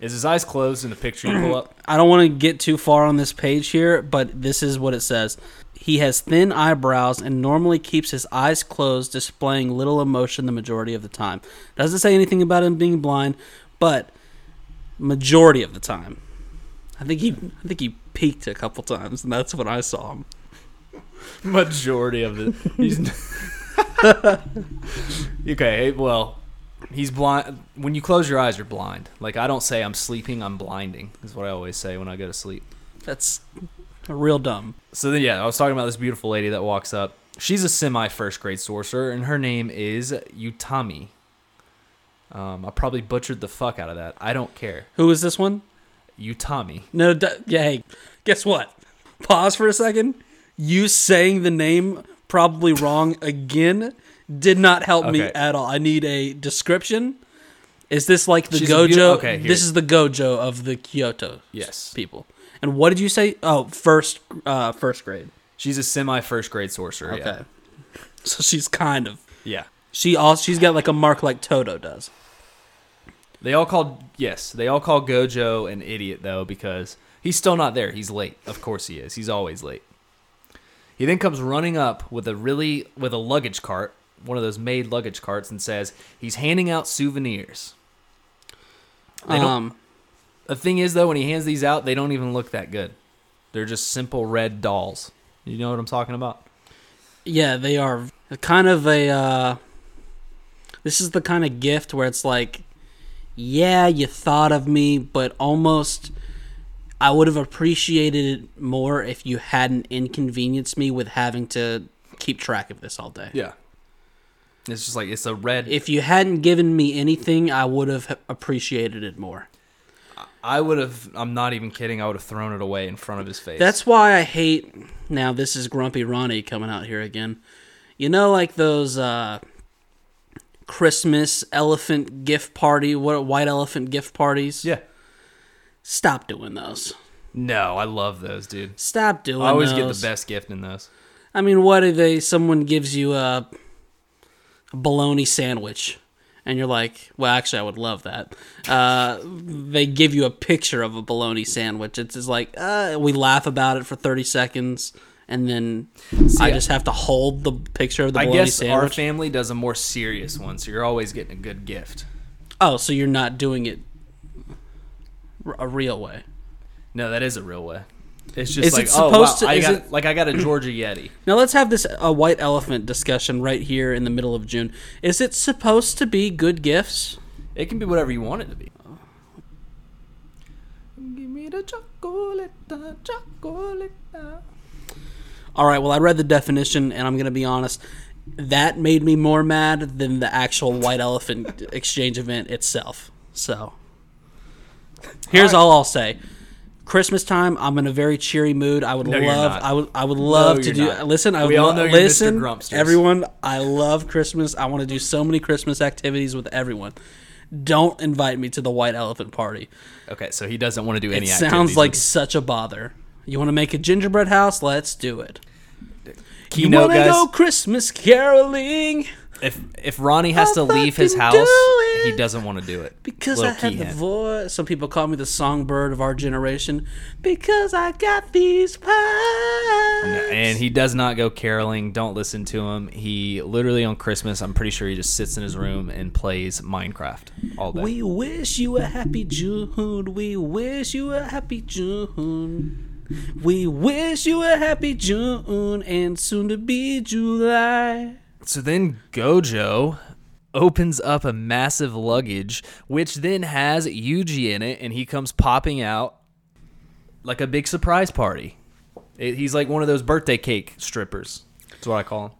Is his eyes closed in the picture you pull up? I don't want to get too far on this page here, but this is what it says. He has thin eyebrows and normally keeps his eyes closed, displaying little emotion the majority of the time. Doesn't say anything about him being blind, but majority of the time. I think he peaked a couple times, and that's when I saw him. Majority of the... Okay, well... He's blind. When you close your eyes, you're blind. Like, I don't say I'm sleeping, I'm blinding, is what I always say when I go to sleep. That's real dumb. So then, yeah, I was talking about this beautiful lady that walks up. She's a semi-first grade sorcerer, and her name is Utami. I probably butchered the fuck out of that. I don't care. Who is this one? Utami. No, yeah, hey, guess what? Pause for a second. You saying the name probably wrong again did not help me at all. I need a description. Is this like the Gojo? Okay, this is the Gojo of the Kyoto people. And what did you say? Oh, first grade. She's a semi-first grade sorcerer. Okay. Yeah. So she's kind of... Yeah. She's got like a mark like Toto does. They all call Gojo an idiot, though, because he's still not there. He's late. Of course he is. He's always late. He then comes running up with a luggage cart, one of those made luggage carts, and says he's handing out souvenirs. The thing is, though, when he hands these out, they don't even look that good. They're just simple red dolls. You know what I'm talking about? Yeah, they are kind of a... this is the kind of gift where it's like, yeah, you thought of me, but almost I would have appreciated it more if you hadn't inconvenienced me with having to keep track of this all day. Yeah. It's just like, it's a red... If you hadn't given me anything, I would have appreciated it more. I would have... I'm not even kidding. I would have thrown it away in front of his face. That's why I hate... Now, this is Grumpy Ronny coming out here again. You know, like those Christmas elephant gift party, white elephant gift parties? Yeah. Stop doing those. No, I love those, dude. Stop doing those. I always get the best gift in those. I mean, what if someone gives you a... bologna sandwich, and you're like, well, actually, I would love that. They give you a picture of a bologna sandwich. It's just like, we laugh about it for 30 seconds, and then I just have to hold the picture of the bologna sandwich. I guess our family does a more serious one, so you're always getting a good gift. Oh, so you're not doing it a real way. No, that is a real way. It's just I got a Georgia Yeti. Now let's have this white elephant discussion right here in the middle of June. Is it supposed to be good gifts? It can be whatever you want it to be. Oh. Give me the chocolate, chocolate. All right, well, I read the definition, and I'm going to be honest. That made me more mad than the actual white elephant exchange event itself. So here's all I'll say. Christmas time, I'm in a very cheery mood. Listen, everyone, I love Christmas. I want to do so many Christmas activities with everyone. Don't invite me to the white elephant party. Okay, so he doesn't want to do any activities. It sounds like such a bother. You want to make a gingerbread house? Let's do it. You want to go Christmas caroling? If Ronny has to leave his house, he doesn't want to do it. Because I have the voice. Some people call me the songbird of our generation. Because I got these pipes. And he does not go caroling. Don't listen to him. He literally on Christmas, I'm pretty sure he just sits in his room and plays Minecraft all day. We wish you a happy June. We wish you a happy June. We wish you a happy June and soon to be July. So then Gojo opens up a massive luggage, which then has Yuji in it, and he comes popping out like a big surprise party. He's like one of those birthday cake strippers. That's what I call him.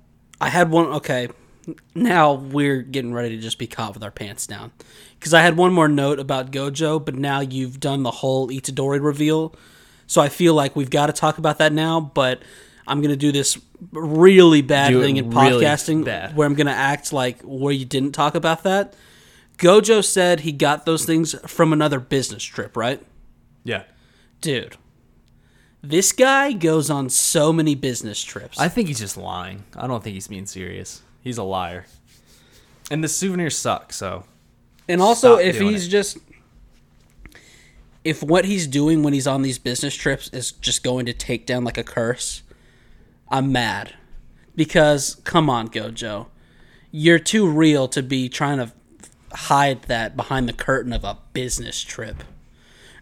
I had one, okay. Now we're getting ready to just be caught with our pants down. Because I had one more note about Gojo, but now you've done the whole Itadori reveal. So I feel like we've got to talk about that now, but... I'm going to do this really bad thing in podcasting where I'm going to act like where you didn't talk about that. Gojo said he got those things from another business trip, right? Yeah. Dude, this guy goes on so many business trips. I think he's just lying. I don't think he's being serious. He's a liar. And the souvenirs suck, so. And also, if he's just... if what he's doing when he's on these business trips is just going to take down like a curse, I'm mad. Because, come on, Gojo. You're too real to be trying to hide that behind the curtain of a business trip.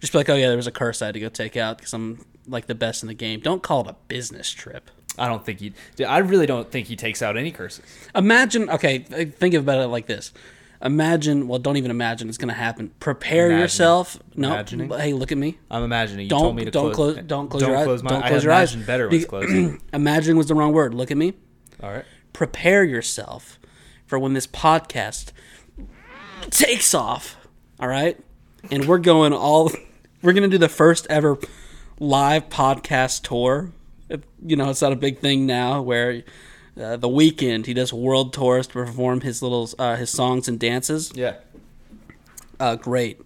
Just be like, oh yeah, there was a curse I had to go take out because I'm like the best in the game. Don't call it a business trip. I really don't think he takes out any curses. Imagine, okay, think about it like this. Imagine, well, don't even imagine it's going to happen. Prepare yourself. No, hey, look at me. I'm imagining. You told me to don't close your eyes. Imagine better when it's closed. Imagining was the wrong word. Look at me. All right. Prepare yourself for when this podcast takes off. All right? And we're going to do the first ever live podcast tour. You know, it's not a big thing now where The Weeknd, he does world tours to perform his little his songs and dances. Yeah. Great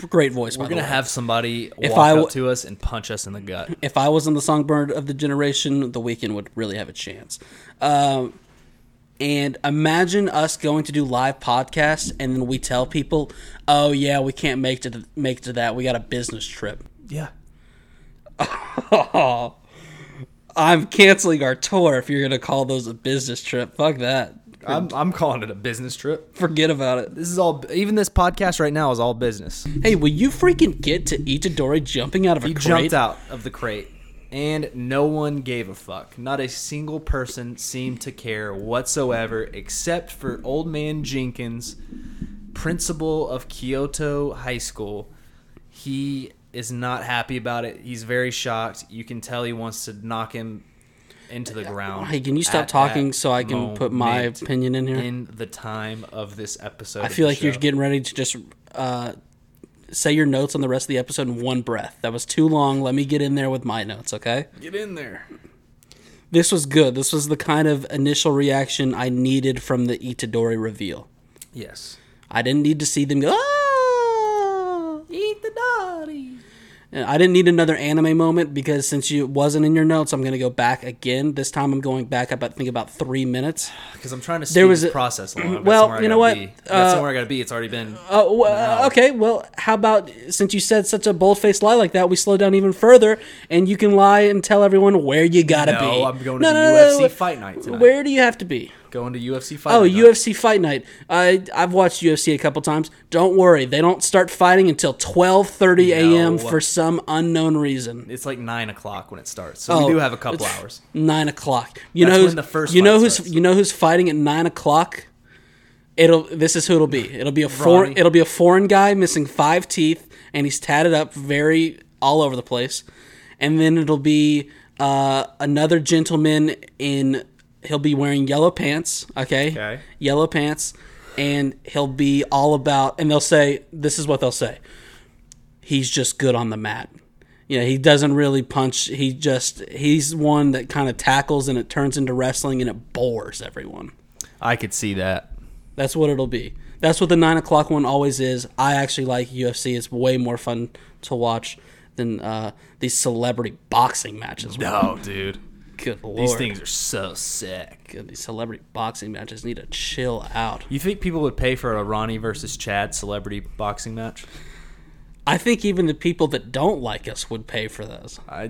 voice. We're going to have somebody walk up to us and punch us in the gut. If I wasn't the songbird of the generation, The Weeknd would really have a chance. And imagine us going to do live podcasts and then we tell people, oh yeah, we can't make to that. We got a business trip. Yeah. Oh, I'm canceling our tour if you're going to call those a business trip. Fuck that. I'm calling it a business trip. Forget about it. This is all, even this podcast right now is all business. Hey, will you freaking get to Itadori jumping out of a crate? He jumped out of the crate, and no one gave a fuck. Not a single person seemed to care whatsoever, except for old man Jenkins, principal of Kyoto High School. He is not happy about it. He's very shocked. You can tell he wants to knock him into the ground. Hey, can you stop talking so I can put my opinion in here? In the time of this episode. I feel like you're getting ready to just say your notes on the rest of the episode in one breath. That was too long. Let me get in there with my notes, okay? Get in there. This was good. This was the kind of initial reaction I needed from the Itadori reveal. Yes. I didn't need to see them go, ah! Itadori! I didn't need another anime moment because since you wasn't in your notes, I'm going to go back again. This time I'm going back about 3 minutes. Because I'm trying to speed the process along. Well, you know what? That's somewhere I got to be. It's already been... okay, well, how about, since you said such a bold-faced lie like that, we slow down even further, and you can lie and tell everyone where you got to be. No, I'm going to UFC Fight Night tonight. Where do you have to be? Going to UFC Fight Night. Oh, UFC Fight Night. I've watched UFC a couple times. Don't worry. They don't start fighting until 12:30 a.m. for some unknown reason. It's like 9 o'clock when it starts. So we do have a couple hours. 9 o'clock. You know who's fighting at 9 o'clock? This is who it'll be. It'll be a foreign guy missing 5 teeth, and he's tatted up very all over the place. And then it'll be another gentleman in... He'll be wearing yellow pants, okay? Yellow pants, and he'll be all about... And they'll say, this is what they'll say. He's just good on the mat. You know, he doesn't really punch. He's one that kind of tackles, and it turns into wrestling, and it bores everyone. I could see that. That's what it'll be. That's what the 9 o'clock one always is. I actually like UFC. It's way more fun to watch than these celebrity boxing matches. No, dude. Good Lord. These things are so sick. God, these celebrity boxing matches need to chill out. You think people would pay for a Ronny versus Chad celebrity boxing match? I think even the people that don't like us would pay for those. I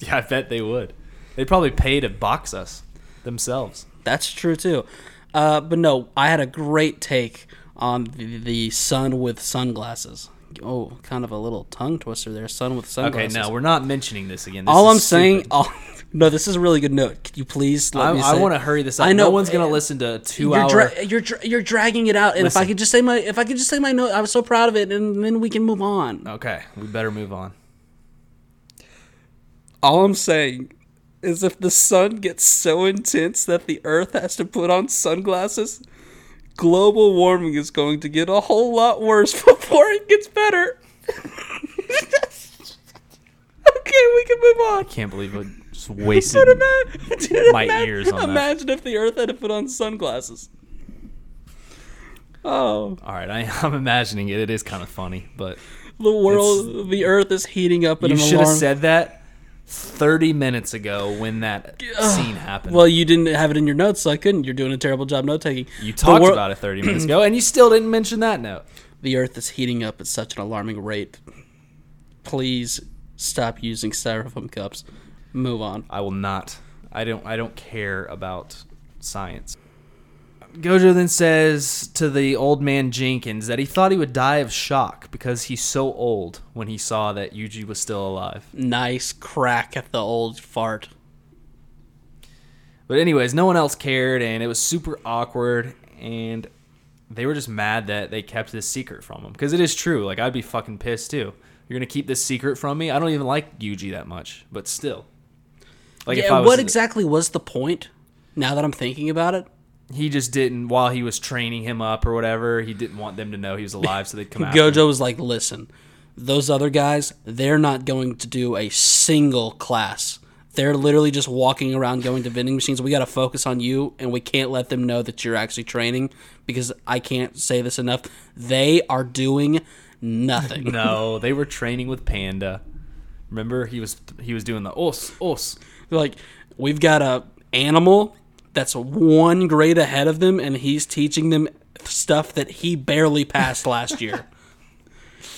bet they would. They'd probably pay to box us themselves. That's true, too. But no, I had a great take on the sun with sunglasses. Oh, kind of a little tongue twister there. Sun with sunglasses. Okay, no, we're not mentioning this again. No, this is a really good note. Could you please let me say? I want to hurry this up. I know no one's going to listen to 2 hours. You're dragging it out. And listen. If I could just say my note, I was so proud of it, and then we can move on. Okay, we better move on. All I'm saying is, if the sun gets so intense that the Earth has to put on sunglasses, global warming is going to get a whole lot worse before it gets better. Okay, we can move on. I can't believe I just wasted my ears on that. Imagine if the Earth had to put on sunglasses. Oh. All right, I'm imagining it. It is kind of funny, but... The Earth is heating up in an alarm. You should have said that 30 minutes ago when that scene happened. Well, you didn't have it in your notes, so I couldn't. You're doing a terrible job note-taking. You talked about it 30 minutes ago, and you still didn't mention that note. The Earth is heating up at such an alarming rate please stop using styrofoam cups. Move on. I will not. I don't care about science. Gojo then says to the old man Jenkins that he thought he would die of shock because he's so old when he saw that Yuji was still alive. Nice crack at the old fart. But anyways, no one else cared, and it was super awkward, and they were just mad that they kept this secret from him. Because it is true. Like, I'd be fucking pissed, too. You're going to keep this secret from me? I don't even like Yuji that much, but still. Like, yeah, if I was, what exactly was the point, now that I'm thinking about it? He just didn't, while he was training him up or whatever, he didn't want them to know he was alive, so they'd come out. Gojo was like, listen, those other guys, they're not going to do a single class. They're literally just walking around going to vending machines. We got to focus on you, and we can't let them know that you're actually training, because I can't say this enough. They are doing nothing. No, they were training with Panda. Remember, he was doing the os. Like, we've got a animal that's one grade ahead of them, and he's teaching them stuff that he barely passed last year.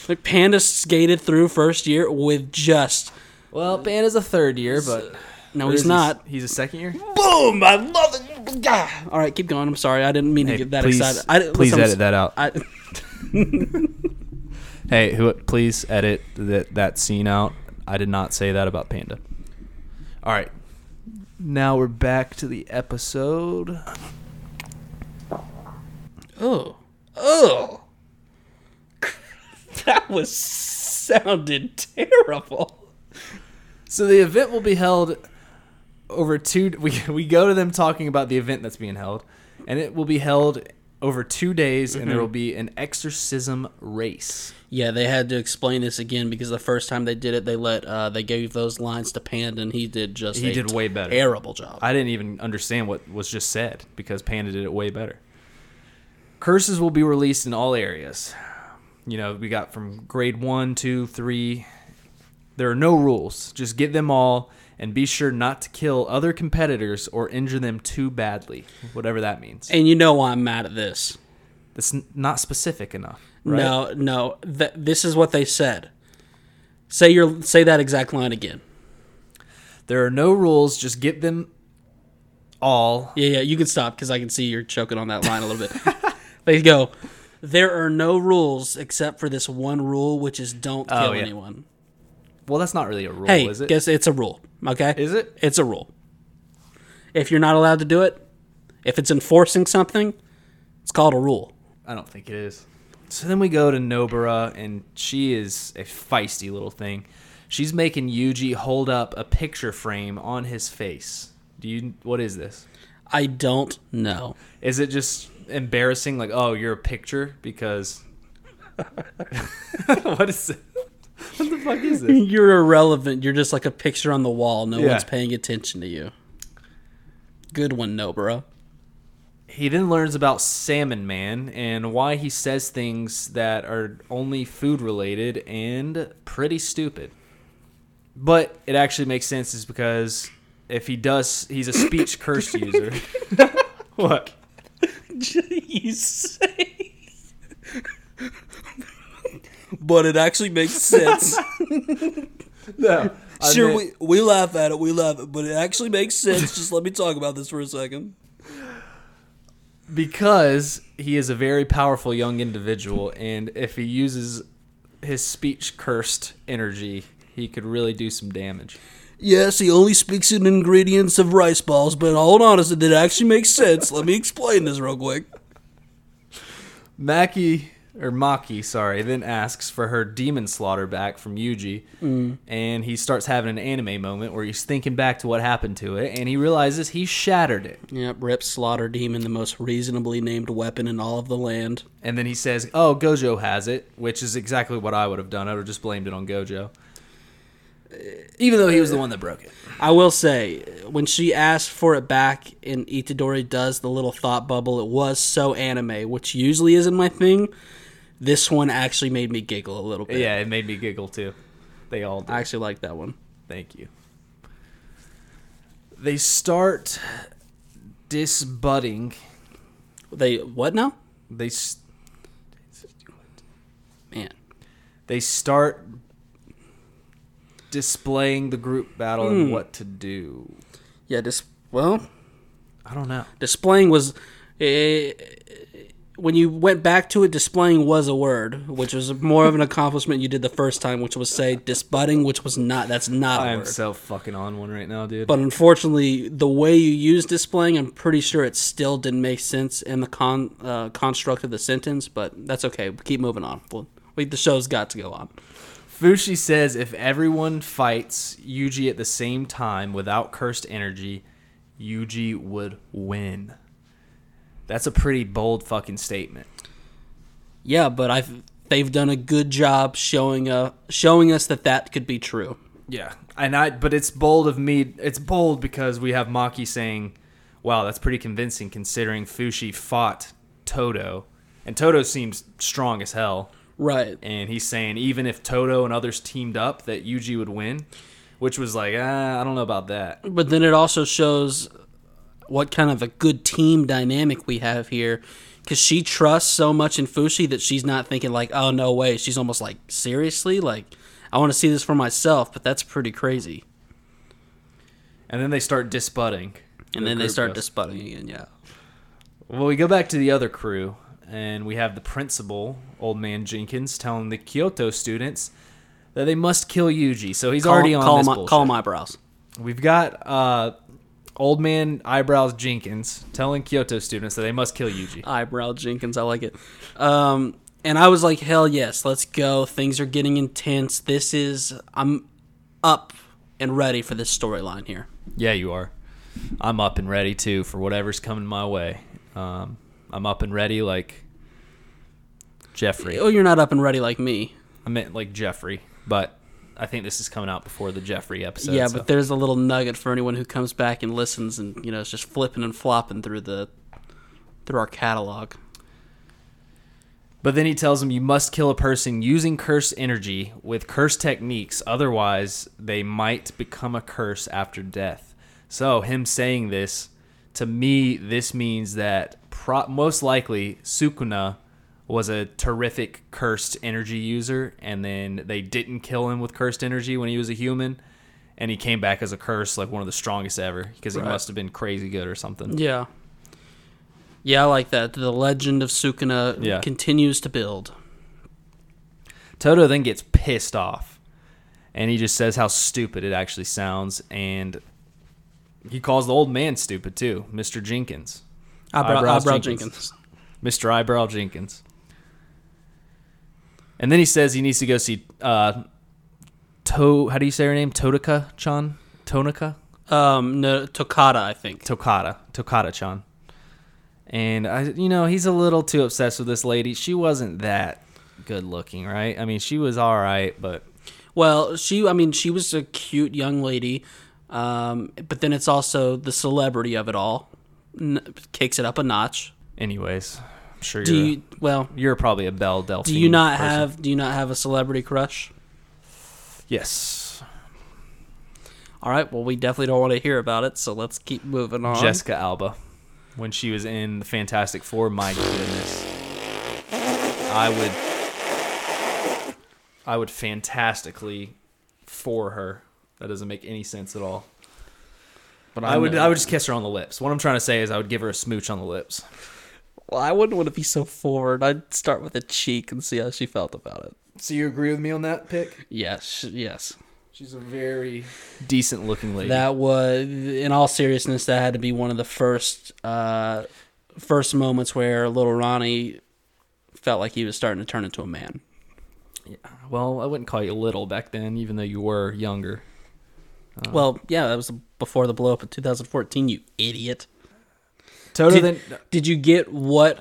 Like, Panda skated through first year with just... Well, Panda's a third year, but... No, he's not. He's a second year? Boom! I love it! Ah. All right, keep going. I'm sorry. I didn't mean to get that excited. Please edit that out. Hey, please edit that scene out. I did not say that about Panda. All right. Now we're back to the episode. Oh. That sounded terrible. So the event will be held over we go to them talking about the event that's being held, and it will be held over 2 days, and there will be an exorcism race. Yeah, they had to explain this again because the first time they did it, they gave those lines to Panda, and he did did way better. Terrible job. I didn't even understand what was just said because Panda did it way better. Curses will be released in all areas. You know, we got from grade 1, 2, 3. There are no rules. Just get them all, and be sure not to kill other competitors or injure them too badly, whatever that means. And you know why I'm mad at this. That's not specific enough, right? No. This is what they said. Say that exact line again. There are no rules. Just get them all. Yeah, you can stop because I can see you're choking on that line a little bit. There you go. There are no rules except for this one rule, which is don't kill anyone. Well, that's not really a rule, is it? Guess it's a rule. Okay. Is it? It's a rule. If you're not allowed to do it, if it's enforcing something, it's called a rule. I don't think it is. So then we go to Nobara, and she is a feisty little thing. She's making Yuji hold up a picture frame on his face. What is this? I don't know. Is it just embarrassing, like, oh, you're a picture? Because... What is it? What the fuck is this? You're irrelevant. You're just like a picture on the wall. No one's paying attention to you. Good one, Nobara. He then learns about Salmon Man and why he says things that are only food-related and pretty stupid. But it actually makes sense is because if he does, he's a speech curse user. What? You say... But it actually makes sense. No, sure, we laugh at it. We love it. But it actually makes sense. Just let me talk about this for a second. Because he is a very powerful young individual, and if he uses his speech-cursed energy, he could really do some damage. Yes, he only speaks in ingredients of rice balls, but hold on, it actually makes sense. Let me explain this real quick. Maki then asks for her demon slaughter back from Yuji, and he starts having an anime moment where he's thinking back to what happened to it, and he realizes he shattered it. Yep, rip slaughter demon, the most reasonably named weapon in all of the land. And then he says, oh, Gojo has it, which is exactly what I would have done. I would have just blamed it on Gojo. Even though he was the one that broke it. I will say, when she asked for it back and Itadori does the little thought bubble, it was so anime, which usually isn't my thing. This one actually made me giggle a little bit. Yeah, it made me giggle too. They all did. I actually like that one. Thank you. They start disbudding. They what now? They start displaying the group battle and what to do. Yeah, well, I don't know. Displaying was when you went back to it. Displaying was a word, which was more of an accomplishment you did the first time, which was say disbutting, which was not. That's not. I am so fucking on one right now, dude. But unfortunately, the way you used displaying, I'm pretty sure it still didn't make sense in the construct of the sentence. But that's okay. We'll keep moving on. The show's got to go on. Fushi says if everyone fights Yuji at the same time without cursed energy, Yuji would win. That's a pretty bold fucking statement. Yeah, but they've done a good job showing us that could be true. Yeah, but it's bold of me. It's bold because we have Maki saying, "Wow, that's pretty convincing considering Fushi fought Toto, and Toto seems strong as hell." Right. And he's saying even if Toto and others teamed up that Yuji would win, which was like, I don't know about that. But then it also shows what kind of a good team dynamic we have here because she trusts so much in Fushi that she's not thinking like, oh, no way. She's almost like, seriously? Like, I want to see this for myself, but that's pretty crazy. And then they start disbutting. And then they start disbutting again, yeah. Well, we go back to the other crew. And we have the principal, old man Jenkins, telling the Kyoto students that they must kill Yuji. So he's already on this bullshit. Call my eyebrows. We've got old man eyebrows Jenkins telling Kyoto students that they must kill Yuji. Eyebrow Jenkins, I like it. And I was like, hell yes, let's go. Things are getting intense. I'm up and ready for this storyline here. Yeah, you are. I'm up and ready, too, for whatever's coming my way. I'm up and ready like Jeffrey. Oh, you're not up and ready like me. I meant like Jeffrey, but I think this is coming out before the Jeffrey episode. Yeah, but there's a little nugget for anyone who comes back and listens and, it's just flipping and flopping through our catalog. But then he tells him you must kill a person using cursed energy with cursed techniques, otherwise they might become a curse after death. So him saying this, to me, this means that most likely Sukuna was a terrific cursed energy user, and then they didn't kill him with cursed energy when he was a human, and he came back as a curse, like one of the strongest ever, because he must have been crazy good or something. Yeah. Yeah, I like that. The legend of Sukuna continues to build. Toto then gets pissed off, and he just says how stupid it actually sounds, and he calls the old man stupid, too, Mr. Jenkins. Eyebrow Jenkins. Mr. Eyebrow Jenkins. And then he says he needs to go see how do you say her name? Totaka-chan? Tonaka? No, Takada, I think. Takada-chan. And, he's a little too obsessed with this lady. She wasn't that good looking, right? I mean, she was all right, but... Well, she was a cute young lady, but then it's also the celebrity of it all. Kicks it up a notch. Anyways, I'm sure you're probably a Belle Delphine. Do you not have a celebrity crush? Yes. All right. Well, we definitely don't want to hear about it, so let's keep moving on. Jessica Alba, when she was in the Fantastic Four, my goodness, I would fantastically for her. That doesn't make any sense at all. But I would just kiss her on the lips. What I'm trying to say is I would give her a smooch on the lips. Well, I wouldn't want to be so forward. I'd start with a cheek and see how she felt about it. So you agree with me on that pick? Yes. She's a very decent looking lady. That was, in all seriousness, that had to be one of the first moments where little Ronny felt like he was starting to turn into a man. Yeah. Well, I wouldn't call you little back then, even though you were younger. Well, yeah, that was before the blow-up in 2014, you idiot. Toto, did you get what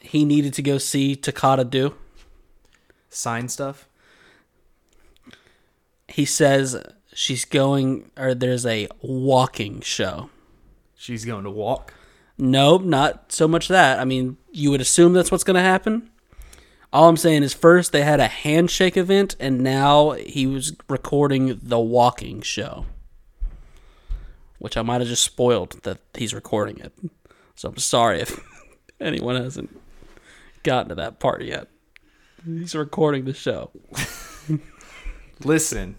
he needed to go see Takada do? Sign stuff? He says there's a walking show. She's going to walk? No, not so much that. I mean, you would assume that's what's going to happen. All I'm saying is first they had a handshake event, and now he was recording the walking show, which I might have just spoiled that he's recording it. So I'm sorry if anyone hasn't gotten to that part yet. He's recording the show. Listen,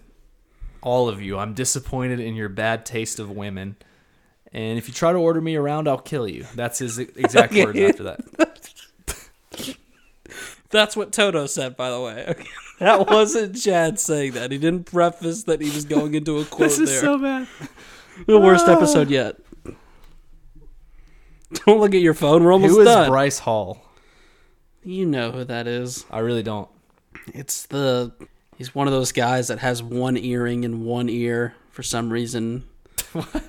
all of you. I'm disappointed in your bad taste of women. And if you try to order me around, I'll kill you. That's his exact words after that. That's what Toto said, by the way. Okay. That wasn't Chad saying that. He didn't preface that he was going into a quote there. This is so bad. The worst episode yet. Don't look at your phone. We're almost done. Who is Bryce Hall? You know who that is. I really don't. It's the... He's one of those guys that has one earring in one ear for some reason. What?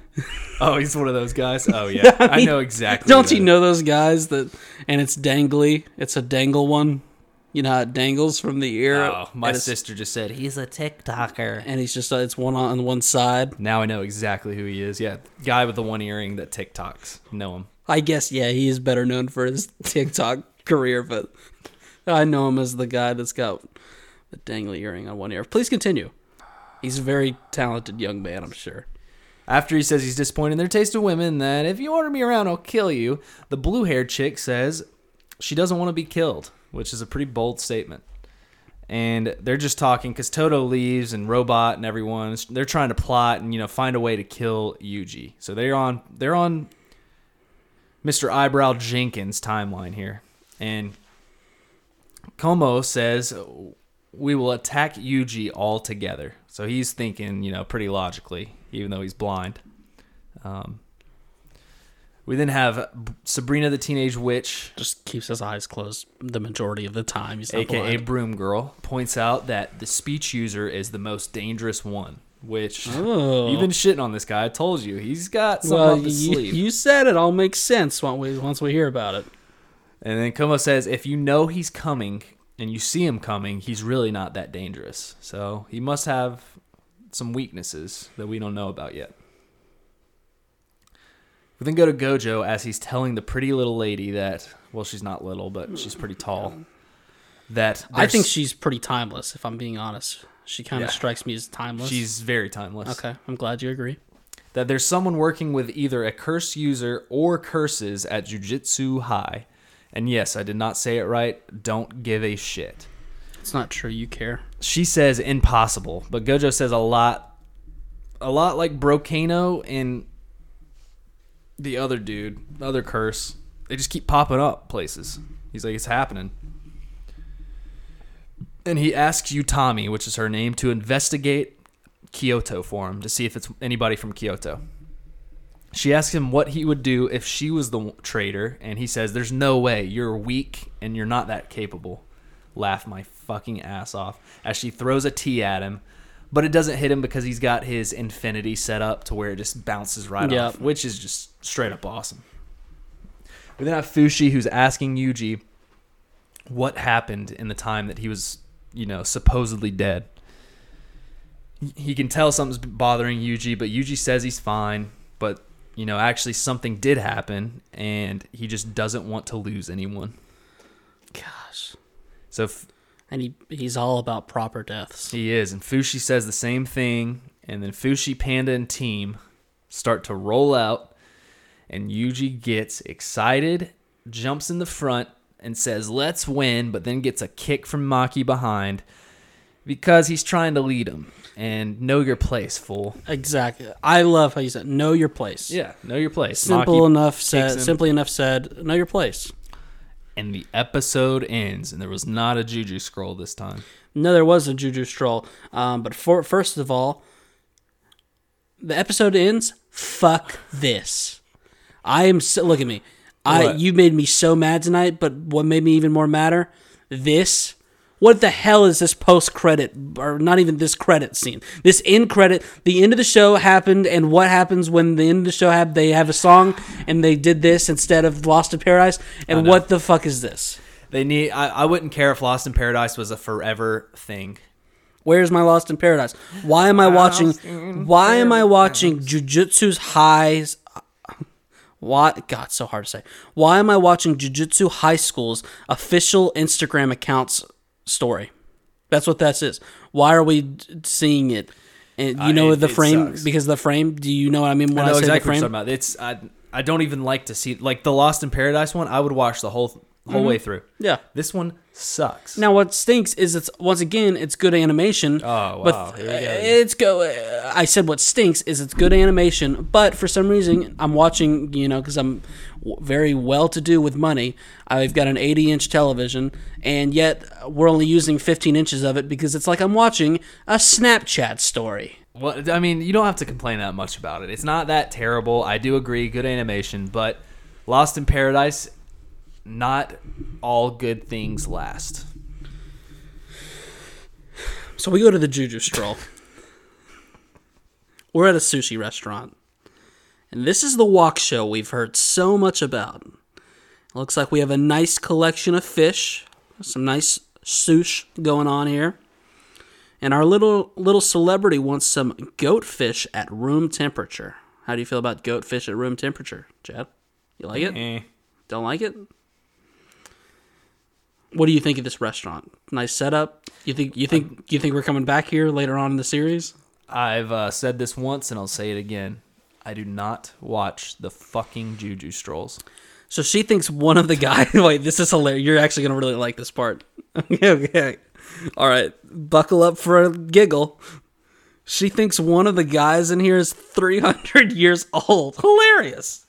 Oh, he's one of those guys? Oh, yeah. I know exactly. Don't you know those guys that... And it's dangly. It's a dangle one. You know how it dangles from the ear? Oh, my sister just said, he's a TikToker. And he's just... It's one on one side. Now I know exactly who he is. Yeah, guy with the one earring that TikToks. Know him. I guess, yeah, he is better known for his TikTok career, but I know him as the guy that's got the dangly earring on one ear. Please continue. He's a very talented young man, I'm sure. After he says he's disappointed in their taste of women, that if you order me around, I'll kill you, the blue-haired chick says she doesn't want to be killed, which is a pretty bold statement. And they're just talking because Toto leaves and Robot and everyone, they're trying to plot and, you know, find a way to kill Yuji. So they're on Mr. Eyebrow Jenkins' timeline here. And Kamo says, we will attack Yuji all together. So he's thinking, you know, pretty logically, even though he's blind. We then have Sabrina the Teenage Witch. Just keeps his eyes closed the majority of the time. He's AKA blind. Broom Girl points out that the speech user is the most dangerous one. Which, you've been shitting on this guy. I told you. He's got something up his sleeve. You said it all makes sense once we hear about it. And then Como says, if you know he's coming and you see him coming, he's really not that dangerous. So he must have some weaknesses that we don't know about yet. We then go to Gojo as he's telling the pretty little lady that, well, she's not little, but she's pretty tall. That I think she's pretty timeless, if I'm being honest. She kind of strikes me as timeless. She's very timeless. Okay, I'm glad you agree. That there's someone working with either a curse user or curses at Jujutsu High. And yes, I did not say it right. Don't give a shit. It's not true. You care. She says impossible, but Gojo says a lot like Brocano and the other dude, the other curse. They just keep popping up places. He's like, it's happening. And he asks Utami, which is her name, to investigate Kyoto for him to see if it's anybody from Kyoto. She asks him what he would do if she was the traitor, and he says, there's no way. You're weak, and you're not that capable. Laugh my fucking ass off as she throws a tea at him, but it doesn't hit him because he's got his infinity set up to where it just bounces off, which is just straight up awesome. We then have Fushi, who's asking Yuji what happened in the time that he was... you know, supposedly dead. He can tell something's bothering Yuji, but Yuji says he's fine, but, you know, actually something did happen, and he just doesn't want to lose anyone. Gosh. So... And he's all about proper deaths. He is, and Fushi says the same thing, and then Fushi, Panda, and team start to roll out, and Yuji gets excited, jumps in the front, and says, let's win, but then gets a kick from Maki behind because he's trying to lead him. And know your place, fool. Exactly. I love how you said, know your place. Yeah, know your place. Simply enough said, know your place. And the episode ends, and there was not a Juju scroll this time. No, there was a Juju scroll. First of all, the episode ends, fuck this. Look at me. You made me so mad tonight, but what made me even more madder? This? What the hell is this post-credit, or not even this credit scene? This end credit, the end of the show happened, and what happens when the end of the show happened? They have a song, and they did this instead of Lost in Paradise, and what the fuck is this? I wouldn't care if Lost in Paradise was a forever thing. Where's my Lost in Paradise? Why am I watching Jujutsu's Highs? Why, God, so hard to say. Why am I watching Jujutsu High School's official Instagram account's story? That's what that is. Why are we seeing it? And you know the frame sucks. Because the frame. Do you know what I mean? When I know exactly what you're talking about. I don't even like to see like the Lost in Paradise one. I would watch the whole whole way through. Yeah. This one sucks. Now, what stinks is it's, once again, it's good animation. Oh, wow. But I said what stinks is it's good animation, but for some reason, I'm watching, you know, because I'm very well-to-do with money. I've got an 80-inch television, and yet we're only using 15 inches of it because it's like I'm watching a Snapchat story. Well, I mean, you don't have to complain that much about it. It's not that terrible. I do agree, good animation, but Lost in Paradise, not all good things last. So we go to the Juju Stroll. We're at a sushi restaurant. And this is the wok show we've heard so much about. It looks like we have a nice collection of fish. Some nice sushi going on here. And our little celebrity wants some goatfish at room temperature. How do you feel about goatfish at room temperature, Chad? You like it? Don't like it? What do you think of this restaurant? Nice setup. You think we're coming back here later on in the series? I've said this once and I'll say it again. I do not watch the fucking Juju Strolls. So she thinks one of the guys. Wait, this is hilarious. You're actually gonna really like this part. Okay. All right, buckle up for a giggle. She thinks one of the guys in here is 300 years old. Hilarious.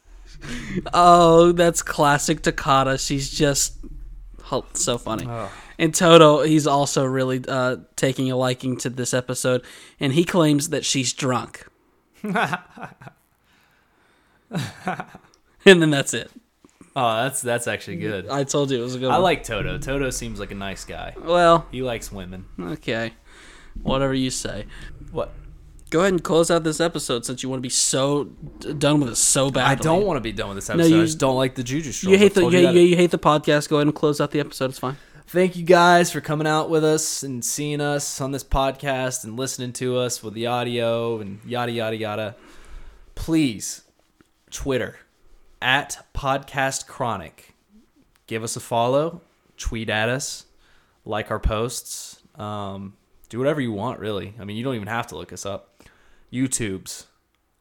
Oh, that's classic Takada. She's just so funny. Oh. And Toto, he's also really taking a liking to this episode, and he claims that she's drunk. And then that's it. Oh, that's actually good. I told you it was a good one. I like Toto. Toto seems like a nice guy. Well, he likes women. Okay. Whatever you say. What? Go ahead and close out this episode since you want to be so done with it so badly. I don't want to be done with this episode. No, I just don't like the Juju Stroll. You hate the podcast. Go ahead and close out the episode. It's fine. Thank you guys for coming out with us and seeing us on this podcast and listening to us with the audio and yada, yada, yada. Please, Twitter. At Podcast Chronic. Give us a follow. Tweet at us. Like our posts. Do whatever you want, really. I mean, you don't even have to look us up. YouTubes.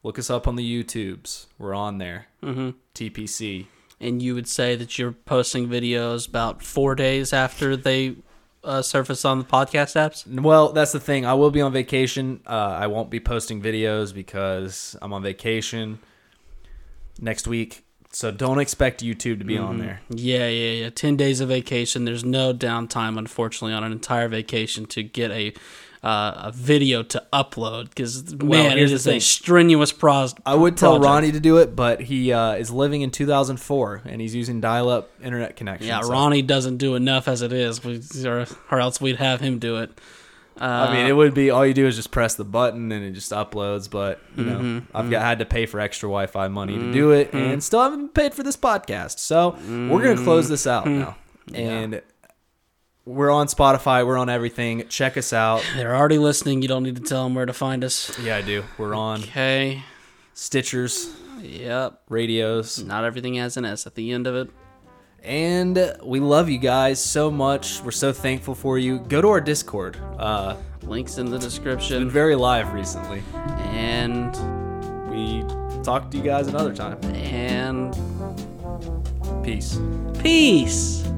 Look us up on the YouTubes. We're on there. Mm-hmm. TPC. And you would say that you're posting videos about 4 days after they surface on the podcast apps? Well, that's the thing. I will be on vacation. I won't be posting videos because I'm on vacation next week. So don't expect YouTube to be on there. Yeah. 10 days of vacation. There's no downtime, unfortunately, on an entire vacation to get a video to upload because, man, it is a strenuous project. I would tell Ronny to do it, but he is living in 2004, and he's using dial-up internet connections. Yeah, so. Ronny doesn't do enough as it is, or else we'd have him do it. I mean, it would be all you do is just press the button and it just uploads. But you know, I've had to pay for extra Wi-Fi money to do it, and still haven't paid for this podcast. So we're gonna close this out now, and we're on Spotify. We're on everything. Check us out. They're already listening. You don't need to tell them where to find us. Yeah, I do. We're on Stitchers. Yep. Radios. Not everything has an S at the end of it. And we love you guys so much. We're so thankful for you. Go to our Discord. Links in the description. It's been very live recently. And we talk to you guys another time. And peace.